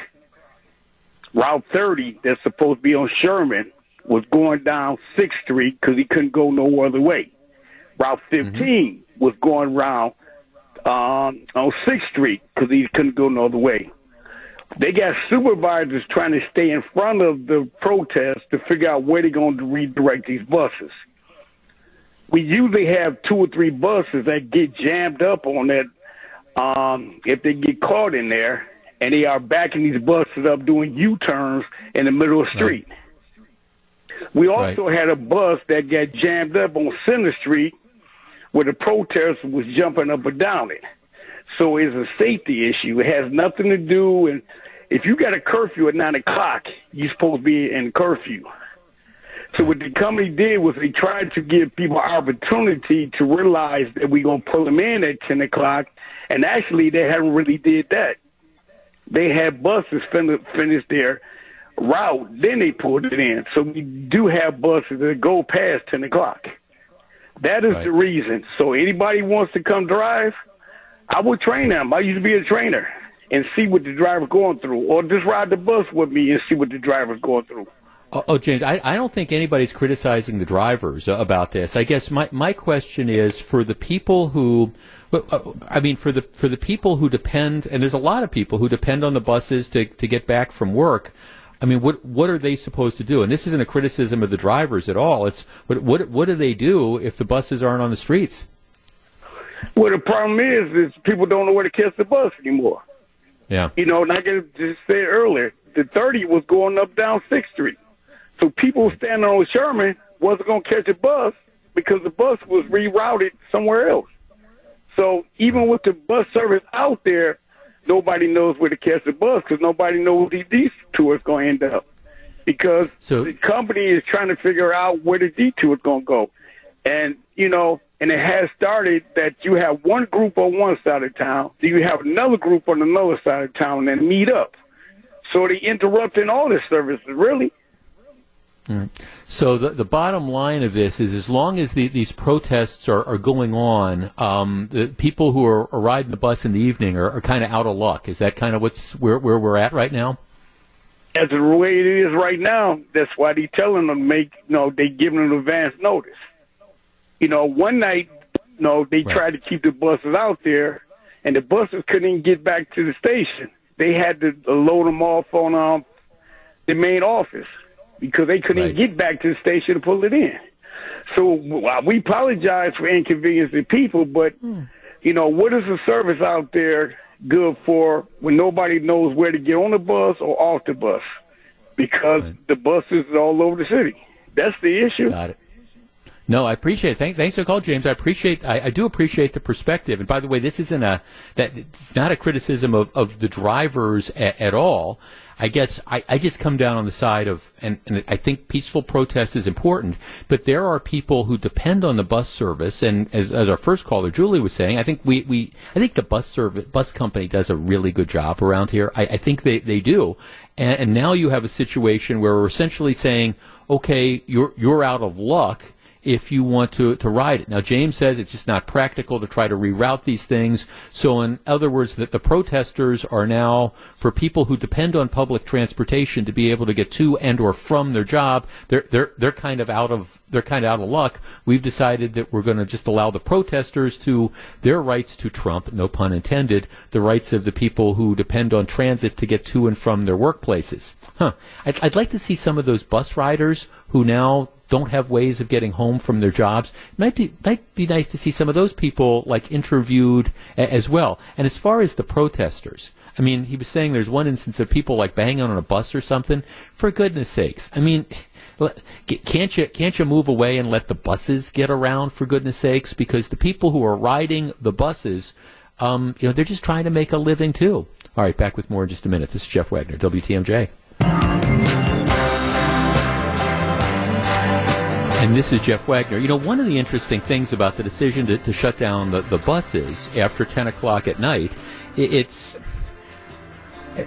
Route thirty that's supposed to be on Sherman was going down sixth street because he couldn't go no other way. Route fifteen mm-hmm. was going round um, on sixth street because he couldn't go no other way. They got supervisors trying to stay in front of the protest to figure out where they're going to redirect these buses. We usually have two or three buses that get jammed up on that. Um, if they get caught in there, and they are backing these buses up doing U-turns in the middle of the street. Right. We also right. had a bus that got jammed up on Center Street where the protest was jumping up and down it. So it's a safety issue. It has nothing to do. And if you got a curfew at nine o'clock, you're supposed to be in curfew. So what the company did was they tried to give people opportunity to realize that we're going to pull them in at ten o'clock, and actually they haven't really did that. They had buses fin- finish their route, then they pulled it in. So we do have buses that go past ten o'clock. That is right. the reason. So anybody wants to come drive, I would train them. I used to be a trainer and see what the driver's going through, or just ride the bus with me and see what the driver's going through. Oh, oh, James, I, I don't think anybody's criticizing the drivers uh, about this. I guess my, my question is for the people who, uh, I mean, for the for the people who depend, and there's a lot of people who depend on the buses to, to get back from work. I mean, what what are they supposed to do? And this isn't a criticism of the drivers at all. It's what what what do they do if the buses aren't on the streets? Well, the problem is, is people don't know where to catch the bus anymore. Yeah, you know, and I just said earlier, the thirty was going up down sixth street. So people standing on Sherman wasn't going to catch a bus because the bus was rerouted somewhere else. So even with the bus service out there, nobody knows where to catch the bus because nobody knows where the detour is going to end up because so, the company is trying to figure out where the detour is going to go. And, you know, and it has started that you have one group on one side of town, then you have another group on another side of town and meet up. So they interrupting all the services, really. Mm. So the, the bottom line of this is as long as the, these protests are, are going on, um, the people who are, are riding the bus in the evening are, are kind of out of luck. Is that kind of what's where, where we're at right now? That's the way it is right now. That's why they're telling them to make, you know, they giving them advance notice. You know, one night, you know, they right. tried to keep the buses out there, and the buses couldn't even get back to the station. They had to load them off on um, the main office. Because they couldn't right. get back to the station to pull it in. So well, we apologize for inconveniencing people, but, mm. you know, what is the service out there good for when nobody knows where to get on the bus or off the bus? Because right. the buses are all over the city. That's the issue. Got it. No, I appreciate it. Thank, thanks for the call, James. I appreciate. I, I do appreciate the perspective. And by the way, this isn't a that it's not a criticism of, of the drivers a, at all. I guess I, I just come down on the side of, and, and I think peaceful protest is important, but there are people who depend on the bus service, and as, as our first caller, Julie, was saying, I think we, we I think the bus service, bus company does a really good job around here. I, I think they, they do. And, and now you have a situation where we're essentially saying, okay, you're, you're out of luck, if you want to, to ride it. Now, James says it's just not practical to try to reroute these things. So, in other words, that the protesters are now, for people who depend on public transportation to be able to get to and or from their job, they're they're they're kind of out of they're kind of out of luck. We've decided that we're going to just allow the protesters to their rights to trump, no pun intended, the rights of the people who depend on transit to get to and from their workplaces. Huh. I'd, I'd like to see some of those bus riders who now don't have ways of getting home from their jobs. It might be, might be nice to see some of those people like interviewed a, as well. And as far as the protesters, I mean, he was saying there's one instance of people like banging on a bus or something. For goodness sakes, I mean, can't you can't you move away and let the buses get around? For goodness sakes, because the people who are riding the buses, um, you know, they're just trying to make a living too. All right, back with more in just a minute. This is Jeff Wagner, W T M J. And this is Jeff Wagner. You know, one of the interesting things about the decision to, to shut down the, the buses after ten o'clock at night, it, it's,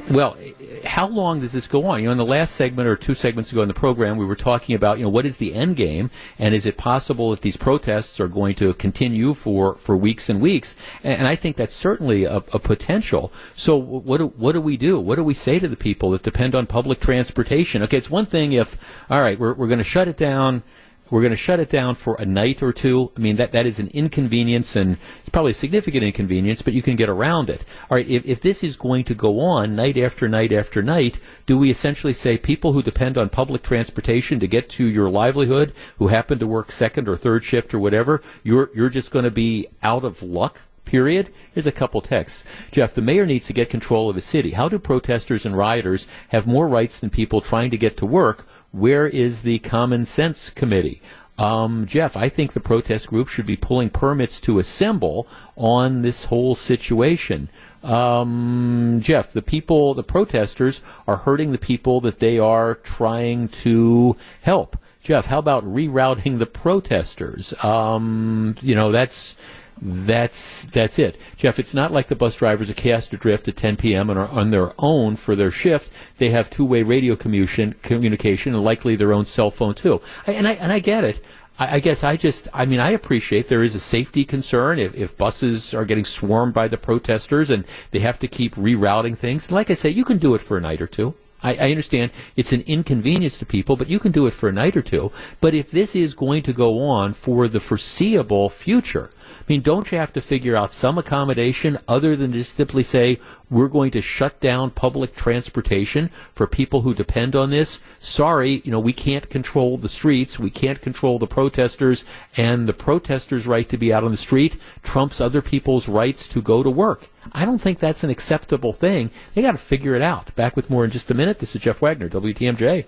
well, how long does this go on? You know, in the last segment or two segments ago in the program, we were talking about, you know, what is the end game? And is it possible that these protests are going to continue for, for weeks and weeks? And, and I think that's certainly a, a potential. So what do, what do we do? What do we say to the people that depend on public transportation? Okay, it's one thing if, all right, we're, we're going to shut it down. We're going to shut it down for a night or two. I mean, that, that is an inconvenience, and it's probably a significant inconvenience, but you can get around it. All right, if, if this is going to go on night after night after night, do we essentially say people who depend on public transportation to get to your livelihood, who happen to work second or third shift or whatever, you're you're just going to be out of luck? Period. Here's a couple texts. Jeff, the mayor needs to get control of his city. How do protesters and rioters have more rights than people trying to get to work? Where is the Common Sense Committee? Um, Jeff, I think the protest group should be pulling permits to assemble on this whole situation. Um, Jeff, the people, the protesters are hurting the people that they are trying to help. Jeff, how about rerouting the protesters? Um, you know, that's... That's that's it. Jeff, it's not like the bus drivers are cast adrift at ten p.m. and are on their own for their shift. They have two-way radio communication, communication and likely their own cell phone, too. I, and I and I get it. I, I guess I just, I mean, I appreciate there is a safety concern if, if buses are getting swarmed by the protesters and they have to keep rerouting things. Like I say, you can do it for a night or two. I, I understand it's an inconvenience to people, but you can do it for a night or two. But if this is going to go on for the foreseeable future, I mean, don't you have to figure out some accommodation other than just simply say, we're going to shut down public transportation for people who depend on this? Sorry, you know, we can't control the streets. We can't control the protesters. And the protesters' right to be out on the street trumps other people's rights to go to work. I don't think that's an acceptable thing. They got to figure it out. Back with more in just a minute. This is Jeff Wagner, W T M J.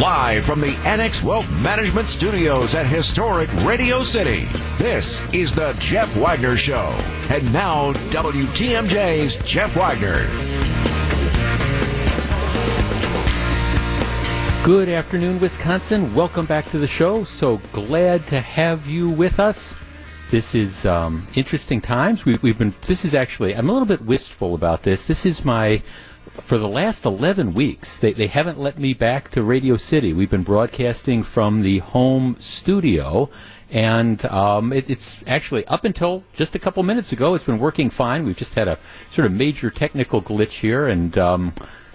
Live from the Annex Wealth Management Studios at historic Radio City, this is the Jeff Wagner Show. And now, W T M J's Jeff Wagner. Good afternoon, Wisconsin. Welcome back to the show. So glad to have you with us. This is um, interesting times. We, we've been. This is actually, I'm a little bit wistful about this. This is my... For the last eleven weeks, they, they haven't let me back to Radio City. We've been broadcasting from the home studio, and um, it, it's actually, up until just a couple minutes ago, it's been working fine. We've just had a sort of major technical glitch here, and um,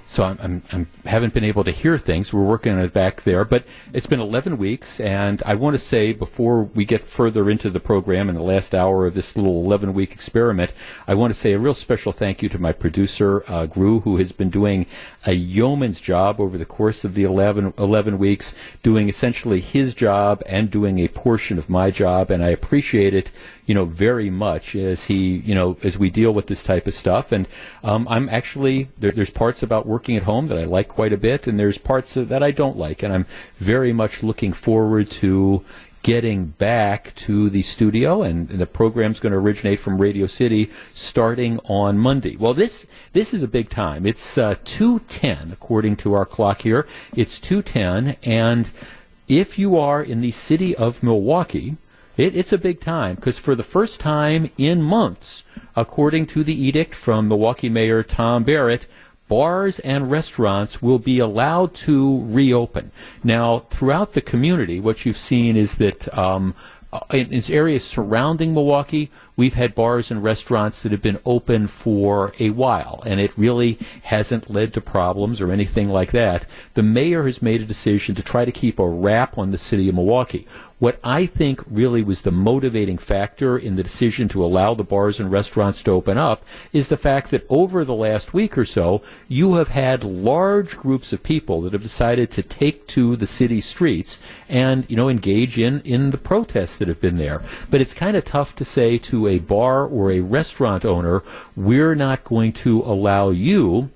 so I I'm, I'm, I'm, haven't been able to hear things. We're working on it back there, but it's been eleven weeks, and I want to say before we get further into the program in the last hour of this little eleven-week experiment, I want to say a real special thank you to my producer, uh, Gru, who has been doing a yeoman's job over the course of the eleven weeks, doing essentially his job and doing a portion of my job, and I appreciate it, you know, very much as he, you know, as we deal with this type of stuff. And um, I'm actually, there, there's parts about working at home that I like quite a bit, and there's parts of, that I don't like, and I'm very much looking forward to getting back to the studio, and, and the program's going to originate from Radio City starting on Monday. Well, this this is a big time. It's uh, two ten, according to our clock here. It's two ten, and if you are in the city of Milwaukee, It, it's a big time, because for the first time in months, according to the edict from Milwaukee Mayor Tom Barrett, bars and restaurants will be allowed to reopen. Now, throughout the community, what you've seen is that um, in, in areas surrounding Milwaukee, we've had bars and restaurants that have been open for a while, and it really hasn't led to problems or anything like that. The mayor has made a decision to try to keep a wrap on the city of Milwaukee. What I think really was the motivating factor in the decision to allow the bars and restaurants to open up is the fact that over the last week or so, you have had large groups of people that have decided to take to the city streets and, you know, engage in, in the protests that have been there. But it's kind of tough to say to a bar or a restaurant owner, we're not going to allow you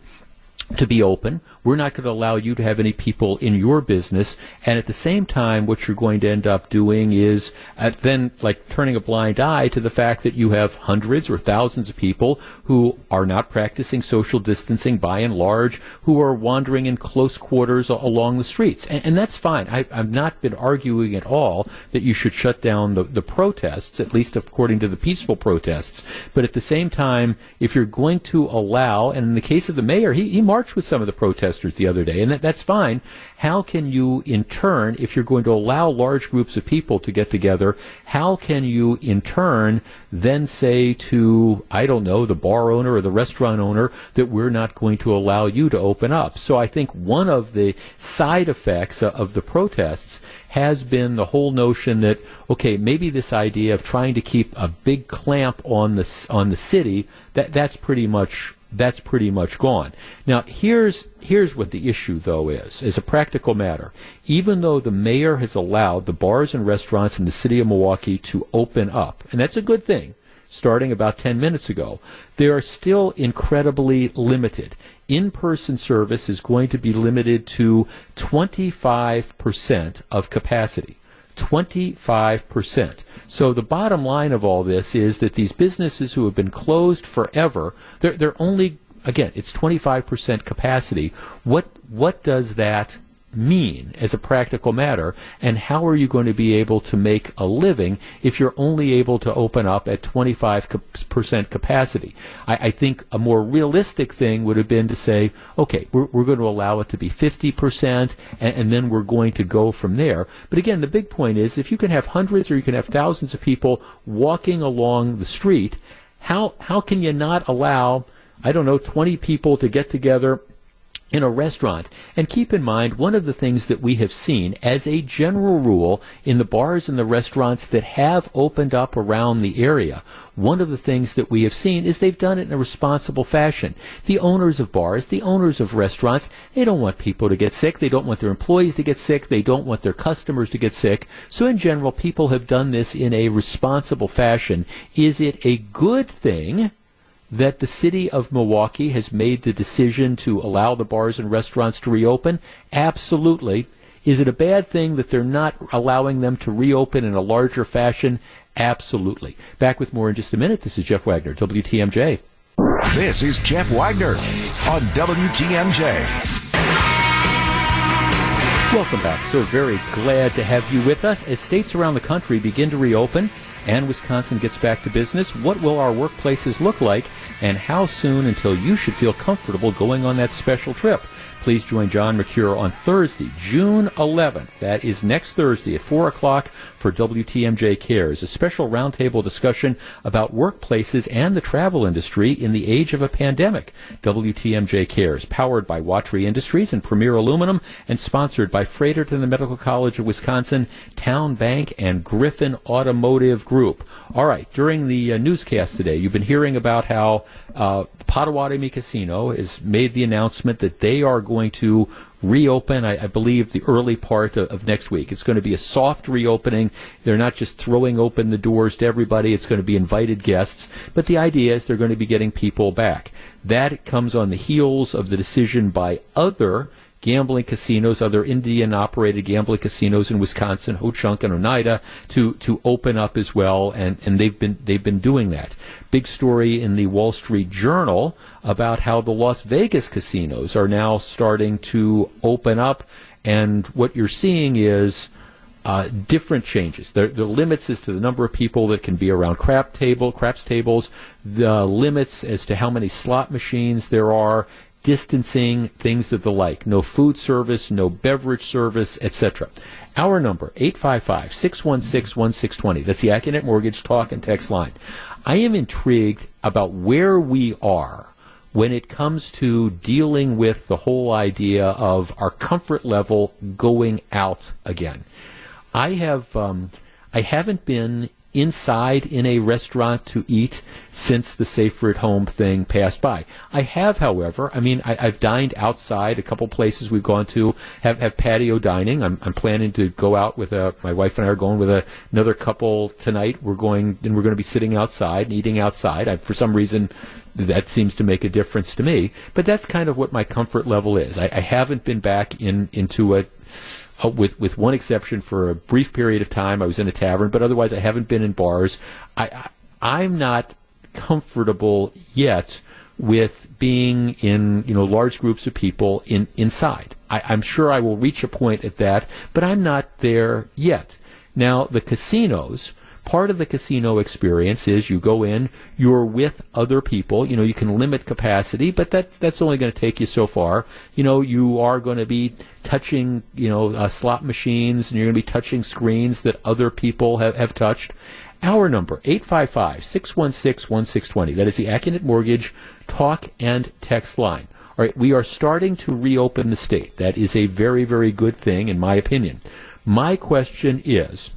to be open. We're not going to allow you to have any people in your business. And at the same time, what you're going to end up doing is uh, then like turning a blind eye to the fact that you have hundreds or thousands of people who are not practicing social distancing by and large, who are wandering in close quarters along the streets. And, and that's fine. I, I've not been arguing at all that you should shut down the, the protests, at least according to the peaceful protests. But at the same time, if you're going to allow, and in the case of the mayor, he, he marched with some of the protests the other day, and that, that's fine. How can you, in turn, if you're going to allow large groups of people to get together, how can you, in turn, then say to, I don't know, the bar owner or the restaurant owner that we're not going to allow you to open up? So I think one of the side effects of the protests has been the whole notion that, okay, maybe this idea of trying to keep a big clamp on the, on the city, that, that's pretty much That's pretty much gone. Now, here's here's what the issue, though, is, as a practical matter. Even though the mayor has allowed the bars and restaurants in the city of Milwaukee to open up, and that's a good thing, starting about ten minutes ago, they are still incredibly limited. In-person service is going to be limited to twenty-five percent of capacity. twenty-five percent. So the bottom line of all this is that these businesses who have been closed forever, they're, they're only, again, it's twenty-five percent capacity. What, what does that mean as a practical matter, and how are you going to be able to make a living if you're only able to open up at twenty-five percent capacity? I, I think a more realistic thing would have been to say, okay, we're, we're going to allow it to be fifty percent, and, and then we're going to go from there. But again, the big point is, if you can have hundreds or you can have thousands of people walking along the street, how how can you not allow, I don't know, twenty people to get together in a restaurant? And keep in mind, one of the things that we have seen as a general rule in the bars and the restaurants that have opened up around the area, one of the things that we have seen is they've done it in a responsible fashion. The owners of bars, the owners of restaurants, they don't want people to get sick. They don't want their employees to get sick. They don't want their customers to get sick. So in general, people have done this in a responsible fashion. Is it a good thing that the city of Milwaukee has made the decision to allow the bars and restaurants to reopen? Absolutely. Is it a bad thing that they're not allowing them to reopen in a larger fashion? Absolutely. Back with more in just a minute. This is Jeff Wagner, W T M J. This is Jeff Wagner on W T M J. Welcome back. So very glad to have you with us. As states around the country begin to reopen and Wisconsin gets back to business, what will our workplaces look like, and how soon until you should feel comfortable going on that special trip? Please join John McCure on Thursday, June eleventh. That is next Thursday at four o'clock for W T M J Cares, a special roundtable discussion about workplaces and the travel industry in the age of a pandemic. W T M J Cares, powered by Watry Industries and Premier Aluminum, and sponsored by Fredericton, the Medical College of Wisconsin, Town Bank, and Griffin Automotive Group. All right, during the uh, newscast today, you've been hearing about how uh, Potawatomi Casino has made the announcement that they are going to reopen, I, I believe, the early part of, of next week. It's going to be a soft reopening. They're not just throwing open the doors to everybody. It's going to be invited guests. But the idea is they're going to be getting people back. That comes on the heels of the decision by other gambling casinos, other Indian-operated gambling casinos in Wisconsin, Ho-Chunk and Oneida, to to open up as well, and, and they've been they've been doing that. Big story in the Wall Street Journal about how the Las Vegas casinos are now starting to open up, and what you're seeing is Uh, different changes. The, the limits as to the number of people that can be around crap table, craps tables, the limits as to how many slot machines there are, distancing, things of the like. No food service, no beverage service, et cetera. Our number, eight five five, six one six, one six two zero. That's the AccuNet Mortgage talk and text line. I am intrigued about where we are when it comes to dealing with the whole idea of our comfort level going out again. I have, um, I haven't been inside in a restaurant to eat since the safer at home thing passed by. I have, however, I mean, I, I've dined outside. A couple places we've gone to have, have patio dining. I'm, I'm planning to go out with a, my wife and I are going with a, another couple tonight. We're going, and we're going to be sitting outside and eating outside. I, for some reason, that seems to make a difference to me. But that's kind of what my comfort level is. I, I haven't been back in into a Uh, with with one exception for a brief period of time. I was in a tavern, but otherwise I haven't been in bars. I, I, I'm not comfortable yet with being in, you know, large groups of people in inside. I, I'm sure I will reach a point at that, but I'm not there yet. Now, the casinos, part of the casino experience is you go in, you're with other people. You know, you can limit capacity, but that's, that's only going to take you so far. You know, you are going to be touching, you know, uh, slot machines, and you're going to be touching screens that other people have, have touched. Our number, eight five five, six one six, one six two zero. That is the AccuNet Mortgage talk and text line. All right, we are starting to reopen the state. That is a very, very good thing, in my opinion. My question is,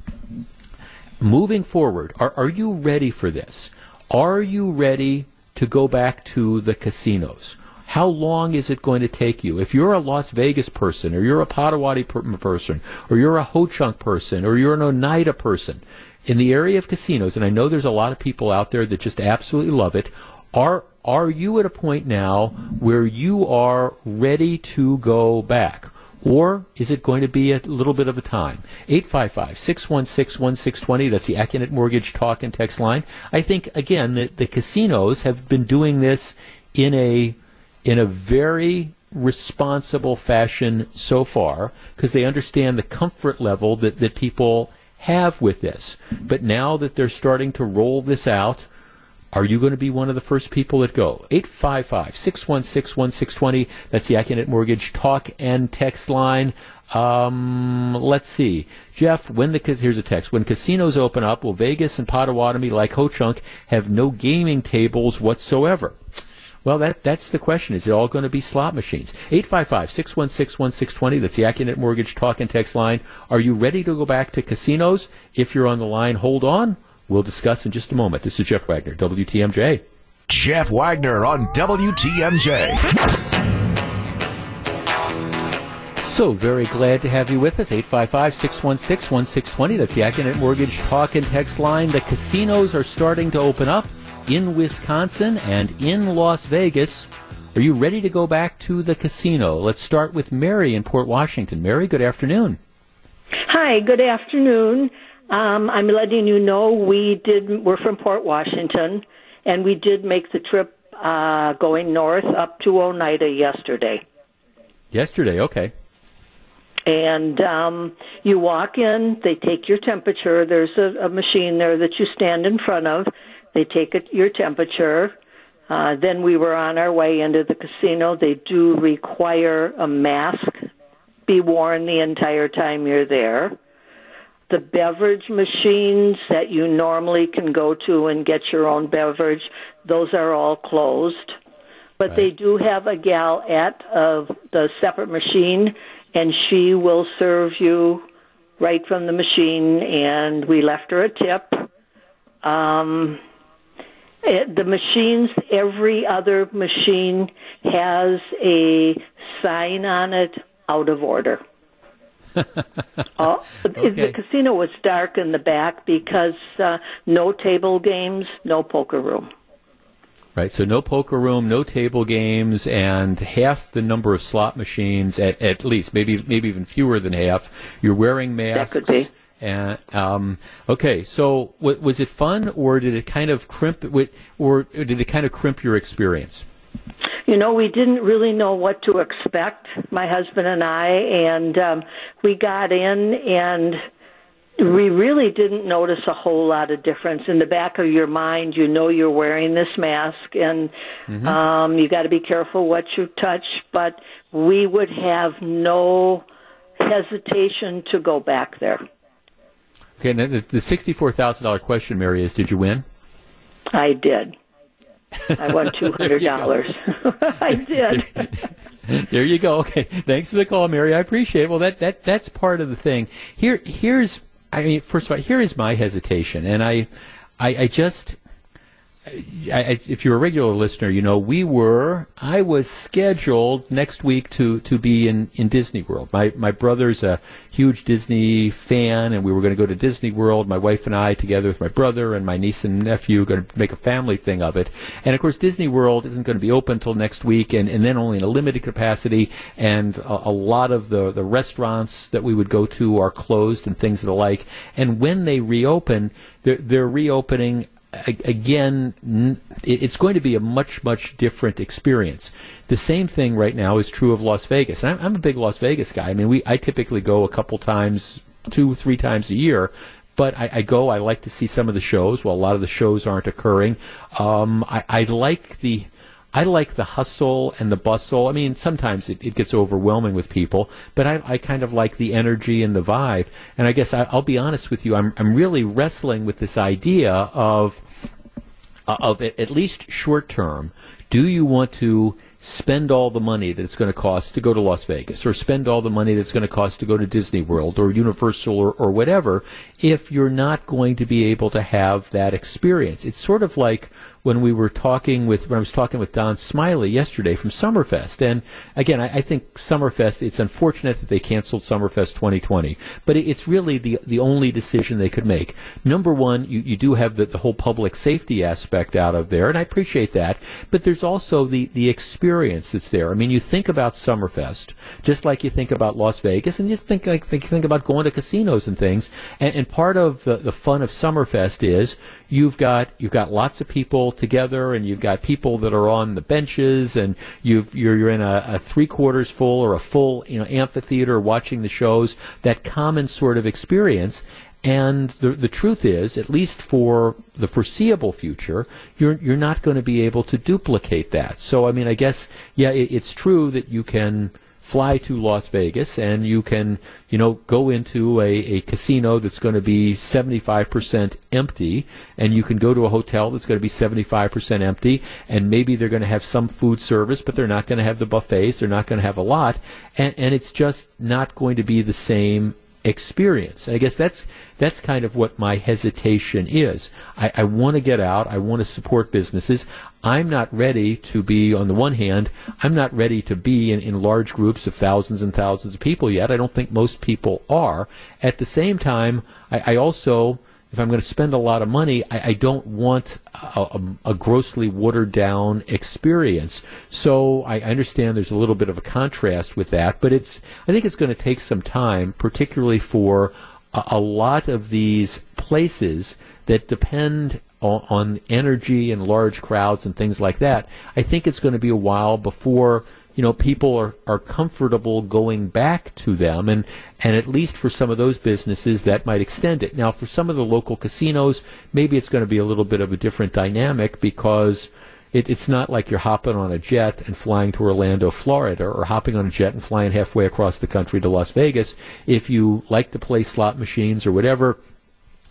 moving forward, are, are you ready for this? Are you ready to go back to the casinos? How long is it going to take you? If you're a Las Vegas person, or you're a Potawatomi per- person, or you're a Ho-Chunk person, or you're an Oneida person, in the area of casinos, and I know there's a lot of people out there that just absolutely love it, are are you at a point now where you are ready to go back? Or is it going to be a little bit of a time? eight five five, six one six, one six two zero. That's the AccuNet Mortgage talk and text line. I think, again, that the casinos have been doing this in a in a very responsible fashion so far, because they understand the comfort level that, that people have with this. But now that they're starting to roll this out, are you going to be one of the first people that go? eight five five, six one six, one six two zero. That's the AccuNet Mortgage talk and text line. Um, let's see. Jeff, when the here's a text. When casinos open up, will Vegas and Potawatomi, like Ho-Chunk, have no gaming tables whatsoever? Well, that that's the question. Is it all going to be slot machines? eight five five, six one six, one six two zero. That's the AccuNet Mortgage talk and text line. Are you ready to go back to casinos? If you're on the line, hold on. We'll discuss in just a moment. This is Jeff Wagner, W T M J. Jeff Wagner on W T M J. So very glad to have you with us. eight five five, six one six, one six two zero. That's the AccuNet Mortgage talk and text line. The casinos are starting to open up in Wisconsin and in Las Vegas. Are you ready to go back to the casino? Let's start with Mary in Port Washington. Mary, good afternoon. Hi, good afternoon. Um, I'm letting you know we did, we're from Port Washington, and we did make the trip uh, going north up to Oneida yesterday. Yesterday, okay. And um, you walk in, they take your temperature. There's a, a machine there that you stand in front of. They take it, your temperature. Uh, then we were on our way into the casino. They do require a mask be worn the entire time you're there. The beverage machines that you normally can go to and get your own beverage, those are all closed. But right. They do have a gal at uh, the separate machine, and she will serve you right from the machine, and we left her a tip. Um, it, the machines, every other machine has a sign on it, out of order. oh, okay. The casino was dark in the back because uh, no table games, no poker room. Right, so no poker room, no table games, and half the number of slot machines, at, at least, maybe maybe even fewer than half. You're wearing masks. That could be. And, um, okay, so w- was it fun, or did it kind of crimp? W- or did it kind of crimp your experience? You know, we didn't really know what to expect, my husband and I, and um, we got in, and we really didn't notice a whole lot of difference. In the back of your mind, you know you're wearing this mask, and mm-hmm. um, you got to be careful what you touch, but we would have no hesitation to go back there. Okay, and the sixty-four thousand dollars question, Mary, is did you win? I did. I won two hundred dollars. I did. There you go. Okay. Thanks for the call, Mary. I appreciate it. Well, that, that that's part of the thing. Here, here's, I mean, first of all, here is my hesitation. And I I, I just, I, I, if you're a regular listener, you know, we were, I was scheduled next week to, to be in, in Disney World. My, my brother's a huge Disney fan, and we were going to go to Disney World. My wife and I, together with my brother and my niece and nephew, going to make a family thing of it. And, of course, Disney World isn't going to be open until next week, and, and then only in a limited capacity. And a, a lot of the, the restaurants that we would go to are closed and things of the like. And when they reopen, they're, they're reopening again, it's going to be a much, much different experience. The same thing right now is true of Las Vegas. And I'm, I'm a big Las Vegas guy. I mean, we I typically go a couple times, two, three times a year. But I, I go, I like to see some of the shows. Well, a lot of the shows aren't occurring. Um, I, I like the... I like the hustle and the bustle. I mean, sometimes it, it gets overwhelming with people, but I, I kind of like the energy and the vibe. And I guess I, I'll be honest with you, I'm, I'm really wrestling with this idea of, of at least short term, do you want to spend all the money that it's going to cost to go to Las Vegas, or spend all the money that's going to cost to go to Disney World or Universal or, or whatever, if you're not going to be able to have that experience? It's sort of like when we were talking with, when I was talking with Don Smiley yesterday from Summerfest. And again, I, I think Summerfest, it's unfortunate that they canceled Summerfest twenty twenty, but it, it's really the the only decision they could make. Number one, you, you do have the, the whole public safety aspect out of there, and I appreciate that, but there's also the, the experience that's there. I mean, you think about Summerfest, just like you think about Las Vegas, and you think like think, think about going to casinos and things. And, and part of the, the fun of Summerfest is you've got you've got lots of people together, and you've got people that are on the benches, and you've, you're you're in a, a three quarters full or a full you know amphitheater watching the shows. That common sort of experience. And the the truth is, at least for the foreseeable future, you're you're not going to be able to duplicate that. So, I mean, I guess, yeah, it, it's true that you can fly to Las Vegas and you can, you know, go into a, a casino that's going to be seventy-five percent empty, and you can go to a hotel that's going to be seventy-five percent empty, and maybe they're going to have some food service, but they're not going to have the buffets, they're not going to have a lot, and, and it's just not going to be the same experience. And I guess that's that's kind of what my hesitation is. I, I want to get out. I want to support businesses. I'm not ready to be, on the one hand, I'm not ready to be in, in large groups of thousands and thousands of people yet. I don't think most people are. At the same time, I, I also, if I'm going to spend a lot of money, I, I don't want a, a, a grossly watered-down experience. So I, I understand there's a little bit of a contrast with that, but it's I think it's going to take some time, particularly for a, a lot of these places that depend on, on energy and large crowds and things like that. I think it's going to be a while before you know, people are, are comfortable going back to them, and, and at least for some of those businesses, that might extend it. Now, for some of the local casinos, maybe it's going to be a little bit of a different dynamic, because it, it's not like you're hopping on a jet and flying to Orlando, Florida, or hopping on a jet and flying halfway across the country to Las Vegas. If you like to play slot machines or whatever,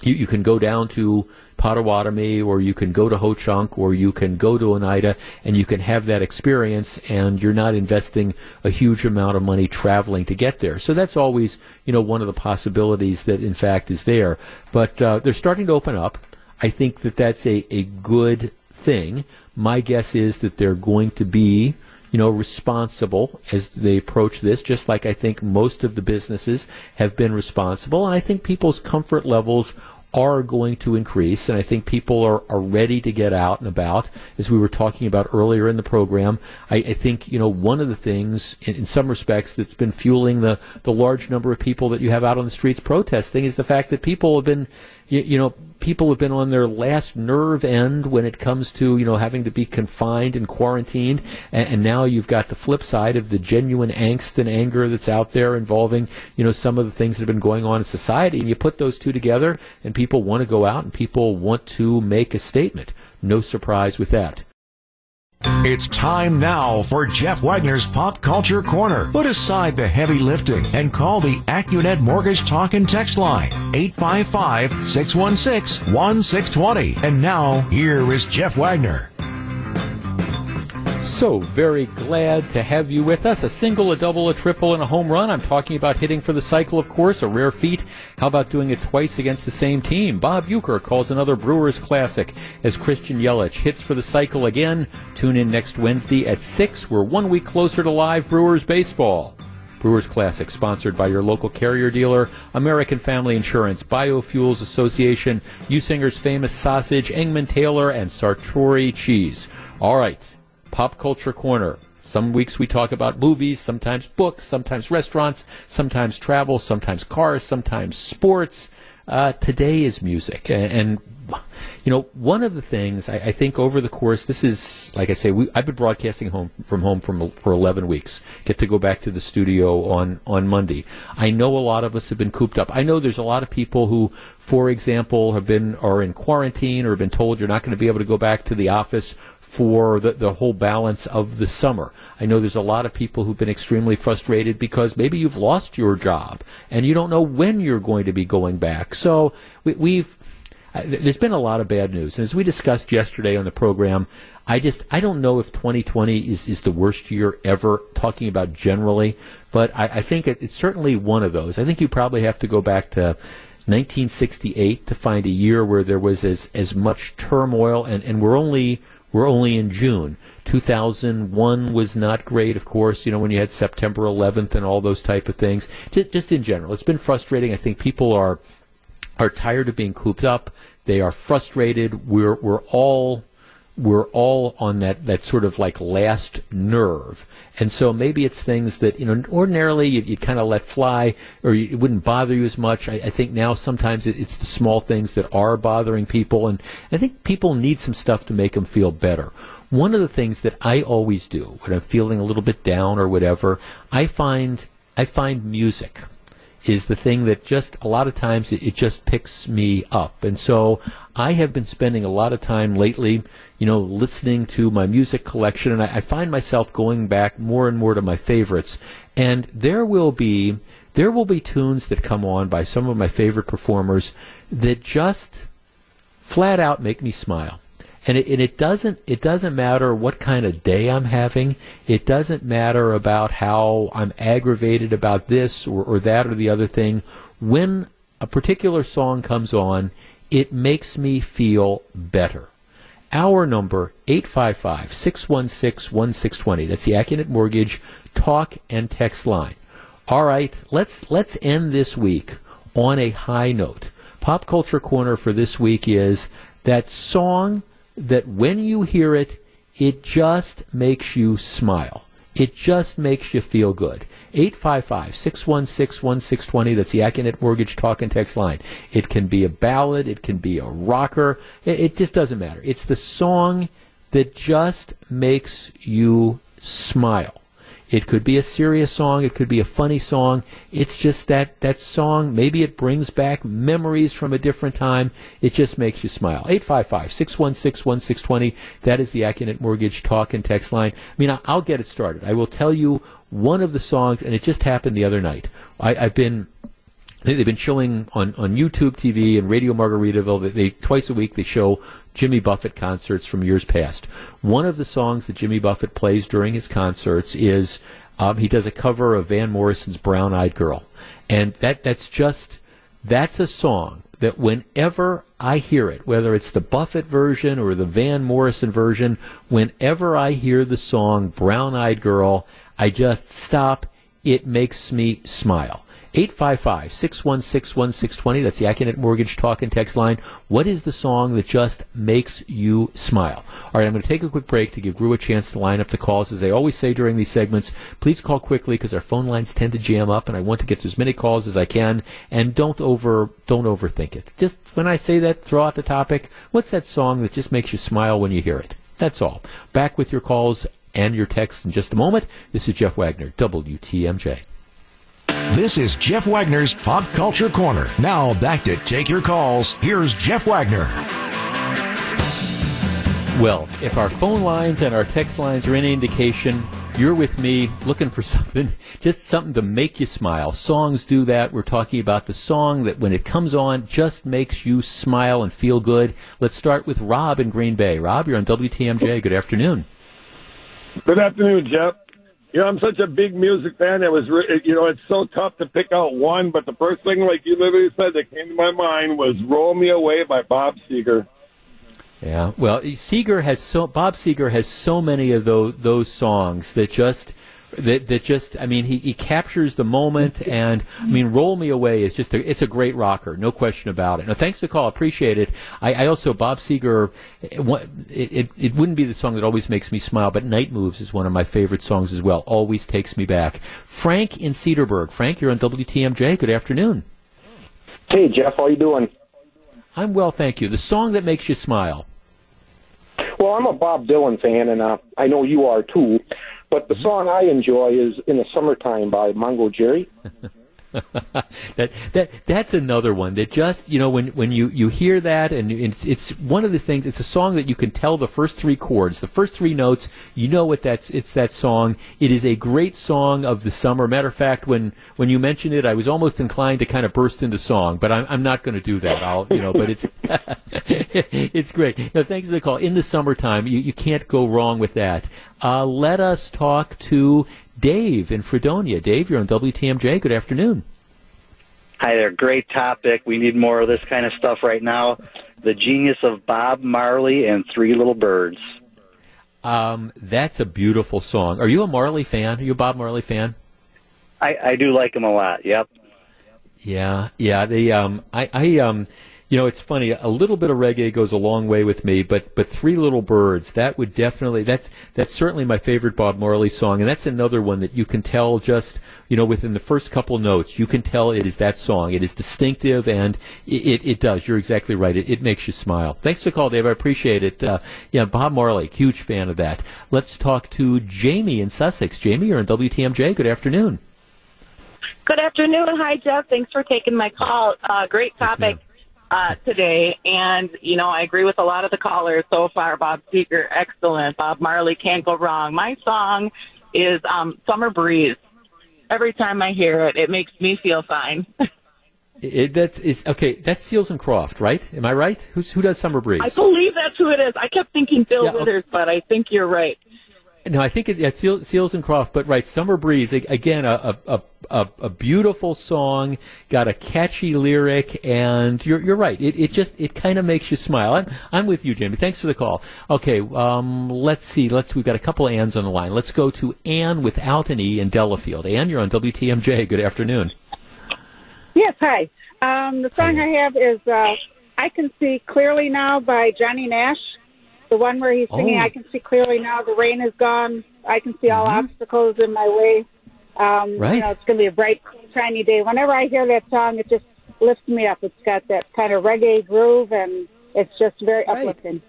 You, you can go down to Potawatomi, or you can go to Ho-Chunk, or you can go to Oneida, and you can have that experience, and you're not investing a huge amount of money traveling to get there. So that's always, you know, one of the possibilities that, in fact, is there. But uh, they're starting to open up. I think that that's a, a good thing. My guess is that they're going to be, you know, responsible as they approach this, just like I think most of the businesses have been responsible. And I think people's comfort levels are going to increase, and I think people are, are ready to get out and about. As we were talking about earlier in the program, I, I think, you know, one of the things, in, in some respects, that's been fueling the, the large number of people that you have out on the streets protesting is the fact that people have been, you, you know, people have been on their last nerve end when it comes to, you know, having to be confined and quarantined, and, and now you've got the flip side of the genuine angst and anger that's out there involving, you know, some of the things that have been going on in society. And you put those two together, and people want to go out, and people want to make a statement. No surprise with that. It's time now for Jeff Wagner's Pop Culture Corner. Put aside the heavy lifting and call the AccuNet Mortgage Talk and Text Line, eight five five, six one six, one six two zero. And now, here is Jeff Wagner. So very glad to have you with us. A single, a double, a triple, and a home run. I'm talking about hitting for the cycle, of course, a rare feat. How about doing it twice against the same team? Bob Uecker calls another Brewers classic as Christian Yelich hits for the cycle again. Tune in next Wednesday at six. We're one week closer to live Brewers baseball. Brewers Classic, sponsored by your local carrier dealer, American Family Insurance, Biofuels Association, Usinger's Famous Sausage, Engman Taylor, and Sartori Cheese. All right. Pop Culture Corner. Some weeks we talk about movies, sometimes books, sometimes restaurants, sometimes travel, sometimes cars, sometimes sports. Uh, today is music. And, and, you know, one of the things I, I think over the course, this is, like I say, we, I've been broadcasting home from home from, for eleven weeks. Get to go back to the studio on, on Monday. I know a lot of us have been cooped up. I know there's a lot of people who, for example, have been are in quarantine or have been told you're not going to be able to go back to the office for the, the whole balance of the summer. I know there's a lot of people who've been extremely frustrated because maybe you've lost your job and you don't know when you're going to be going back. So we, we've uh, there's been a lot of bad news. And as we discussed yesterday on the program, I just I don't know if twenty twenty is, is the worst year ever, talking about generally, but I, I think it, it's certainly one of those. I think you probably have to go back to nineteen sixty-eight to find a year where there was as, as much turmoil, and, and we're only... We're only in June. two thousand one was not great, of course, you know, when you had September eleventh and all those type of things. Just in general, it's been frustrating. I think people are are tired of being cooped up. They are frustrated. We're we're all we're all on that, that sort of like last nerve. And so maybe it's things that, you know, ordinarily you'd, you'd kind of let fly, or you, it wouldn't bother you as much. I, I think now sometimes it, it's the small things that are bothering people, and, and I think people need some stuff to make them feel better. One of the things that I always do when I'm feeling a little bit down or whatever, I find I find music is the thing that just a lot of times it, it just picks me up. And so I have been spending a lot of time lately, you know, listening to my music collection, and I, I find myself going back more and more to my favorites. And there will be there will be tunes that come on by some of my favorite performers that just flat out make me smile. And it, and it doesn't it doesn't matter what kind of day I'm having. It doesn't matter about how I'm aggravated about this or, or that or the other thing. When a particular song comes on, it makes me feel better. Our number, eight five five, six one six, one six two zero. That's the AccuNet Mortgage Talk and Text Line. All right, let's let's end this week on a high note. Pop Culture Corner for this week is that song that when you hear it, it just makes you smile. It just makes you feel good. eight five five, six one six, one six two zero. That's the AccuNet Mortgage Talk and Text Line. It can be a ballad. It can be a rocker. It, it just doesn't matter. It's the song that just makes you smile. It could be a serious song. It could be a funny song. It's just that, that song, maybe it brings back memories from a different time. It just makes you smile. eight five five, six one six, one six two zero. That is the AccuNet Mortgage Talk and Text Line. I mean, I'll get it started. I will tell you one of the songs, and it just happened the other night. I, I've been... They've been showing on, on YouTube T V and Radio Margaritaville, they, they, twice a week they show Jimmy Buffett concerts from years past. One of the songs that Jimmy Buffett plays during his concerts is, um, he does a cover of Van Morrison's Brown Eyed Girl. And that that's just, that's a song that whenever I hear it, whether it's the Buffett version or the Van Morrison version, whenever I hear the song Brown Eyed Girl, I just stop. It makes me smile. eight five five, six one six, one six two zero. That's the AccuNet Mortgage Talk and Text line. What is the song that just makes you smile? All right, I'm going to take a quick break to give Gru a chance to line up the calls. As they always say during these segments, please call quickly because our phone lines tend to jam up, and I want to get to as many calls as I can. And don't over don't overthink it. Just when I say that, throw out the topic. What's that song that just makes you smile when you hear it? That's all. Back with your calls and your texts in just a moment. This is Jeff Wagner, W T M J. This is Jeff Wagner's Pop Culture Corner. Now back to take your calls. Here's Jeff Wagner. Well, if our phone lines and our text lines are any indication, you're with me looking for something, just something to make you smile. Songs do that. We're talking about the song that when it comes on just makes you smile and feel good. Let's start with Rob in Green Bay. Rob, you're on W T M J. Good afternoon. Good afternoon, Jeff. You know, I'm such a big music fan. It was, you know, it's so tough to pick out one, but the first thing, like you literally said, that came to my mind was Roll Me Away by Bob Seger. Yeah, well, Seger has so Bob Seger has so many of those those songs that just that that just I mean he, he captures the moment, and I mean Roll Me Away is just a, it's a great rocker, no question about it. No, thanks for the call, appreciate it. I, I also Bob Seger, it, it it wouldn't be the song that always makes me smile, but Night Moves is one of my favorite songs as well. Always takes me back. Frank in Cedarburg. Frank, you're on W T M J. Good afternoon. Hey Jeff, how you doing? I'm well, thank you. The song that makes you smile. Well, I'm a Bob Dylan fan, and uh, I know you are too. But the song I enjoy is "In the Summertime" by Mungo Jerry. that that that's another one that just, you know, when when you, you hear that, and it's it's one of the things. It's a song that you can tell the first three chords, the first three notes. You know what that's it's that song. It is a great song of the summer. Matter of fact, when when you mentioned it, I was almost inclined to kind of burst into song, but I'm I'm not going to do that. I'll you know, but it's it's great. No, thanks for the call. In the Summertime, you you can't go wrong with that. Uh, let us talk to Dave in Fredonia. Dave, you're on W T M J. Good afternoon. Hi there. Great topic. We need more of this kind of stuff right now. The genius of Bob Marley and Three Little Birds. Um, that's a beautiful song. Are you a Marley fan? Are you a Bob Marley fan? I, I do like him a lot, yep. Yeah, yeah. The, um, I... I um, You know, it's funny, a little bit of reggae goes a long way with me, but but Three Little Birds, that would definitely, that's that's certainly my favorite Bob Marley song, and that's another one that you can tell just, you know, within the first couple notes, you can tell it is that song. It is distinctive, and it, it, it does. You're exactly right. It, it makes you smile. Thanks for the call, Dave. I appreciate it. Uh, yeah, Bob Marley, huge fan of that. Let's talk to Jamie in Sussex. Jamie, you're on W T M J. Good afternoon. Good afternoon. Hi, Jeff. Thanks for taking my call. Uh, great topic. Yes, Uh, today, and you know, I agree with a lot of the callers so far. Bob Seger, excellent. Bob Marley, can't go wrong. My song is um, "Summer Breeze." Every time I hear it, it makes me feel fine. it, that's is okay. That's Seals and Croft, right? Am I right? Who's, who does "Summer Breeze"? I believe that's who it is. I kept thinking Bill yeah, Withers, okay. But I think you're right. No, I think it's yeah, Seals and Croft, but right, Summer Breeze, again, a, a a a beautiful song, got a catchy lyric, and you're you're right. It it just it kind of makes you smile. I'm I'm with you, Jamie. Thanks for the call. Okay, um, let's see. Let's we've got a couple of Ann's on the line. Let's go to Ann without an E in Delafield. Ann, you're on W T M J. Good afternoon. Yes, hi. Um, the song hi. I have is uh, "I Can See Clearly Now" by Johnny Nash. The one where he's singing, oh. I can see clearly now, the rain is gone, I can see all mm-hmm. obstacles in my way. Um, right. You know, it's going to be a bright, shiny day. Whenever I hear that song, it just lifts me up. It's got that kind of reggae groove, and it's just very right. uplifting.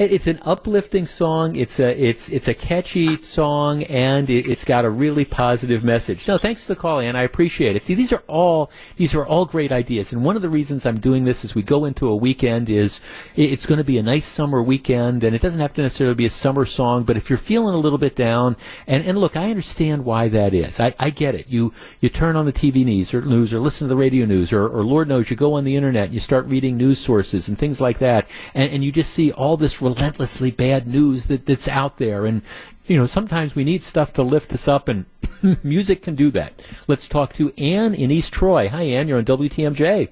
It's an uplifting song. It's a it's it's a catchy song, and it, it's got a really positive message. No, thanks for the call, Ann. I appreciate it. See, these are all these are all great ideas, and one of the reasons I'm doing this as we go into a weekend is it's going to be a nice summer weekend, and it doesn't have to necessarily be a summer song. But if you're feeling a little bit down, and, and look, I understand why that is. I, I get it. You you turn on the T V news or news or listen to the radio news or, or Lord knows you go on the internet and you start reading news sources and things like that, and, and you just see all this relentlessly bad news that, that's out there, and you know sometimes we need stuff to lift us up, and music can do that. Let's talk to Ann in East Troy. Hi, Ann. You're on W T M J.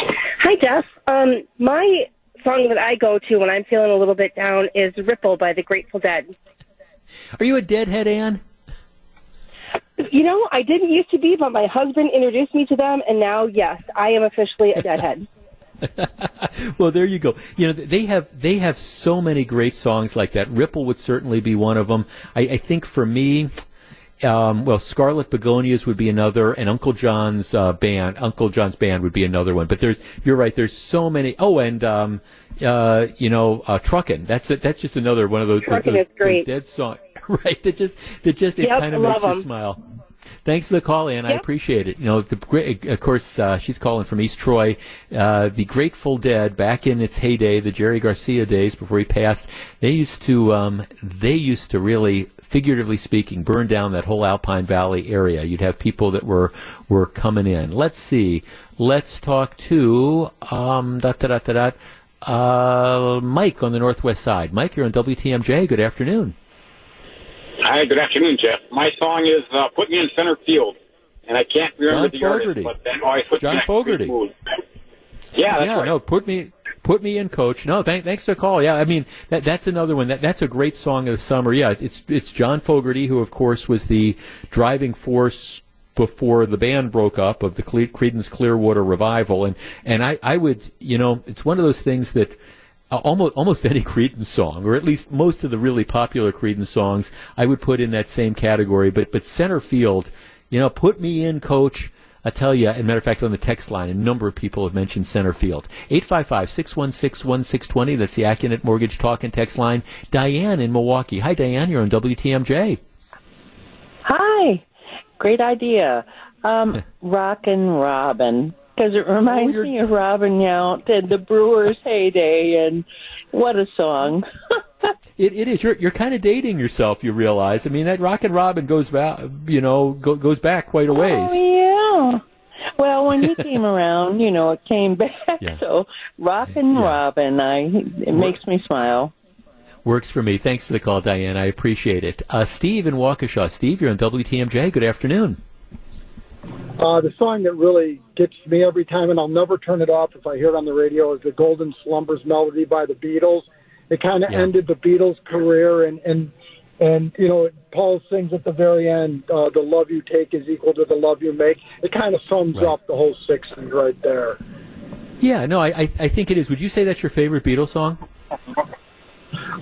Hi, Jeff. Um, my song that I go to when I'm feeling a little bit down is "Ripple" by the Grateful Dead. Are you a Deadhead, Ann? You know, I didn't used to be, but my husband introduced me to them, and now, yes, I am officially a Deadhead. Well, there you go. You know, they have they have so many great songs like that. Ripple would certainly be one of them. I, I think for me, um, well, Scarlet Begonias would be another, and Uncle John's uh, band, Uncle John's band would be another one. But there's, you're right. There's so many. Oh, and um, uh, you know, uh, Truckin'. That's it. That's just another one of those, those, those, those Dead songs, right? That just that just yep, it kind of makes them. You smile. Thanks for the call, Ann. Yep. I appreciate it. You know, the, of course, uh, she's calling from East Troy. Uh, the Grateful Dead, back in its heyday, the Jerry Garcia days before he passed, they used to, um, they used to really, figuratively speaking, burn down that whole Alpine Valley area. You'd have people that were were coming in. Let's see. Let's talk to um, dot, dot, dot, dot, uh, Mike on the Northwest Side. Mike, you're on W T M J. Good afternoon. Hi, good afternoon, Jeff. My song is uh, Put Me in Center Field, and I can't remember John the Fogerty. Artist, but then always put John Fogerty. Yeah, that's yeah, right. No, put me, put me in, Coach. No, thank, thanks for the call. Yeah, I mean that, that's another one. That that's a great song of the summer. Yeah, it's it's John Fogerty, who of course was the driving force before the band broke up of the Cle- Creedence Clearwater Revival, and and I, I would, you know, it's one of those things that. Uh, almost, almost any Creedence song, or at least most of the really popular Creedence songs, I would put in that same category. But but center field, you know, put me in, Coach. I tell you, as a matter of fact, on the text line, a number of people have mentioned center field. eight five five, six one six, one six two zero, that's the AccuNet Mortgage Talk and Text line. Diane in Milwaukee. Hi, Diane, you're on W T M J. Hi. Great idea. Um, Rockin' Robin. Because it reminds oh, me of Robin Yount and the Brewers' heyday, and what a song! it, it is. You're you're kind of dating yourself. You realize. I mean, that Rockin' Robin goes back. You know, go, goes back quite a ways. Oh yeah. Well, when you came around, you know, it came back. Yeah. So Rockin' yeah. Robin, I it makes me smile. Works for me. Thanks for the call, Diane. I appreciate it. Uh, Steve in Waukesha. Steve, you're on W T M J. Good afternoon. Uh, the song that really gets me every time, and I'll never turn it off if I hear it on the radio, is the Golden Slumbers melody by the Beatles. It kind of yeah. ended the Beatles' career, and, and, and you know, Paul sings at the very end, uh, the love you take is equal to the love you make. It kind of sums right. up the whole sixties right there. Yeah, no, I, I I think it is. Would you say that's your favorite Beatles song?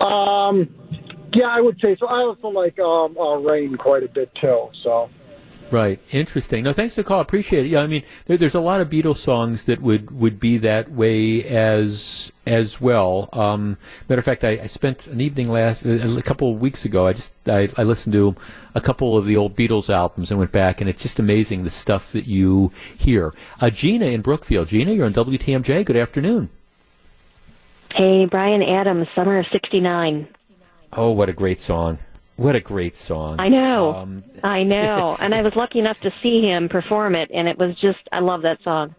um, yeah, I would say so. I also like um, uh, Rain quite a bit, too, so... Right. Interesting. No, thanks for the call. Appreciate it. Yeah, I mean, there, there's a lot of Beatles songs that would, would be that way as as well. Um, matter of fact, I, I spent an evening last a couple of weeks ago. I just I, I listened to a couple of the old Beatles albums and went back, and it's just amazing the stuff that you hear. Uh, Gina in Brookfield. Gina, you're on W T M J. Good afternoon. Hey, Brian Adams, Summer of sixty-nine. Oh, what a great song. What a great song. I know. Um, I know. And I was lucky enough to see him perform it, and it was just, I love that song.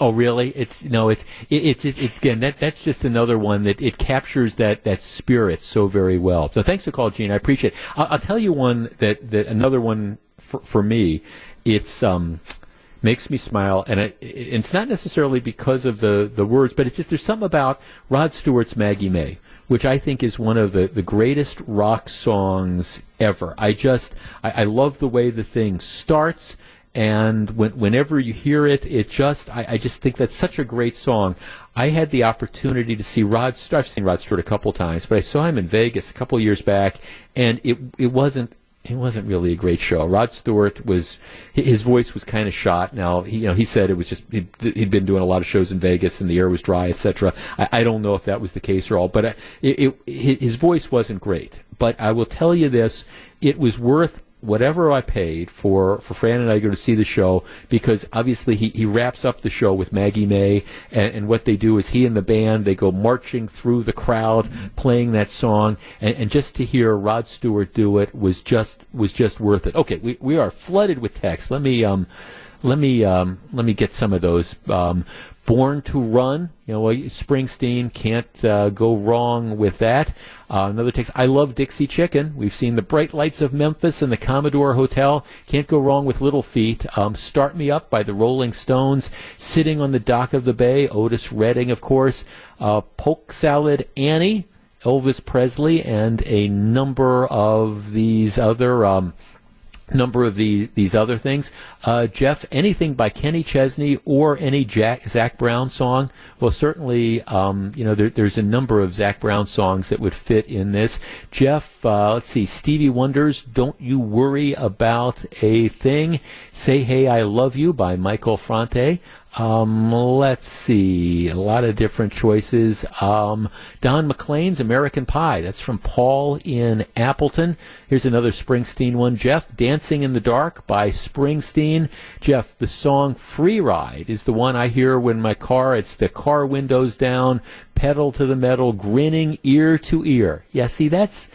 Oh, really? It's, no, it's, it's, it's, it's again, that, that's just another one that it captures that, that spirit so very well. So thanks for the call, Gene. I appreciate it. I'll, I'll tell you one that, that another one for, for me. It's, um, makes me smile, and it, it's not necessarily because of the, the words, but it's just, there's something about Rod Stewart's Maggie May, which I think is one of the, the greatest rock songs ever. I just, I, I love the way the thing starts, and when, whenever you hear it, it just, I, I just think that's such a great song. I had the opportunity to see Rod Stewart, I've seen Rod Stewart a couple times, but I saw him in Vegas a couple years back, and it it wasn't, it wasn't really a great show. Rod Stewart was, his voice was kind of shot. Now, he, you know, he said it was just, he'd, he'd been doing a lot of shows in Vegas and the air was dry, et cetera. I, I don't know if that was the case or all, but I, it, it, his voice wasn't great. But I will tell you this, it was worth whatever I paid for, for Fran and I go to see the show, because obviously he, he wraps up the show with Maggie May, and, and what they do is he and the band, they go marching through the crowd playing that song, and, and just to hear Rod Stewart do it was just was just worth it. Okay, we we are flooded with text. Let me um let me um let me get some of those. Um, Born to Run, you know, Springsteen, can't uh, go wrong with that. Uh, another text, I love Dixie Chicken. We've seen the bright lights of Memphis and the Commodore Hotel. Can't go wrong with Little Feat. Um, Start Me Up by the Rolling Stones. Sitting on the Dock of the Bay, Otis Redding, of course. Uh, Polk Salad Annie, Elvis Presley, and a number of these other... Um, number of the, these other things. Uh, Jeff, anything by Kenny Chesney or any Jack, Zach Brown song? Well, certainly, um, you know, there, there's a number of Zach Brown songs that would fit in this. Jeff, uh, let's see, Stevie Wonder's Don't You Worry About a Thing. Say Hey, I Love You by Michael Fronte. Um, let's see, a lot of different choices. Um, Don McLean's American Pie. That's from Paul in Appleton. Here's another Springsteen one. Jeff, Dancing in the Dark by Springsteen. Jeff, the song Free Ride is the one I hear when my car, it's the car windows down, pedal to the metal, grinning ear to ear. Yeah, see, that's...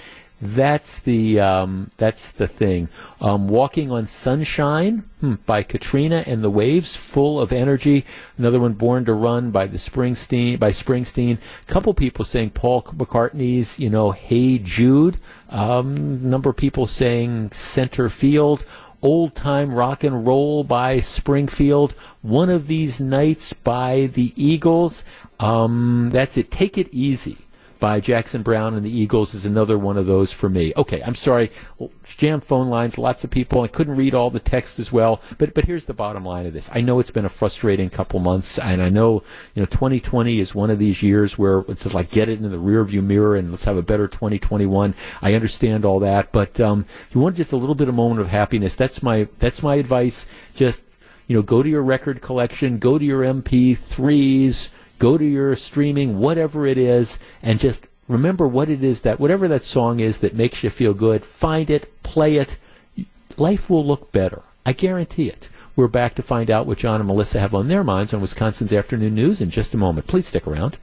That's the um, that's the thing. Um, Walking on Sunshine hmm, by Katrina and the Waves, Full of Energy. Another one, Born to Run by the Springsteen. By Springsteen, a couple people saying Paul McCartney's, you know, Hey Jude. Um, number of people saying Center Field. Old Time Rock and Roll by Springfield. One of These Nights by the Eagles. Um, that's it. Take It Easy by Jackson Browne and the Eagles is another one of those for me. Okay, I'm sorry, jam phone lines, lots of people. I couldn't read all the text as well, but but here's the bottom line of this. I know it's been a frustrating couple months, and I know, you know, twenty twenty is one of these years where it's like get it in the rearview mirror and let's have a better twenty twenty-one. I understand all that, but um, if you want just a little bit of moment of happiness, that's my that's my advice. Just, you know, go to your record collection, go to your M P threes, go to your streaming, whatever it is, and just remember what it is that, whatever that song is that makes you feel good, find it, play it. Life will look better. I guarantee it. We're back to find out what John and Melissa have on their minds on Wisconsin's Afternoon News in just a moment. Please stick around.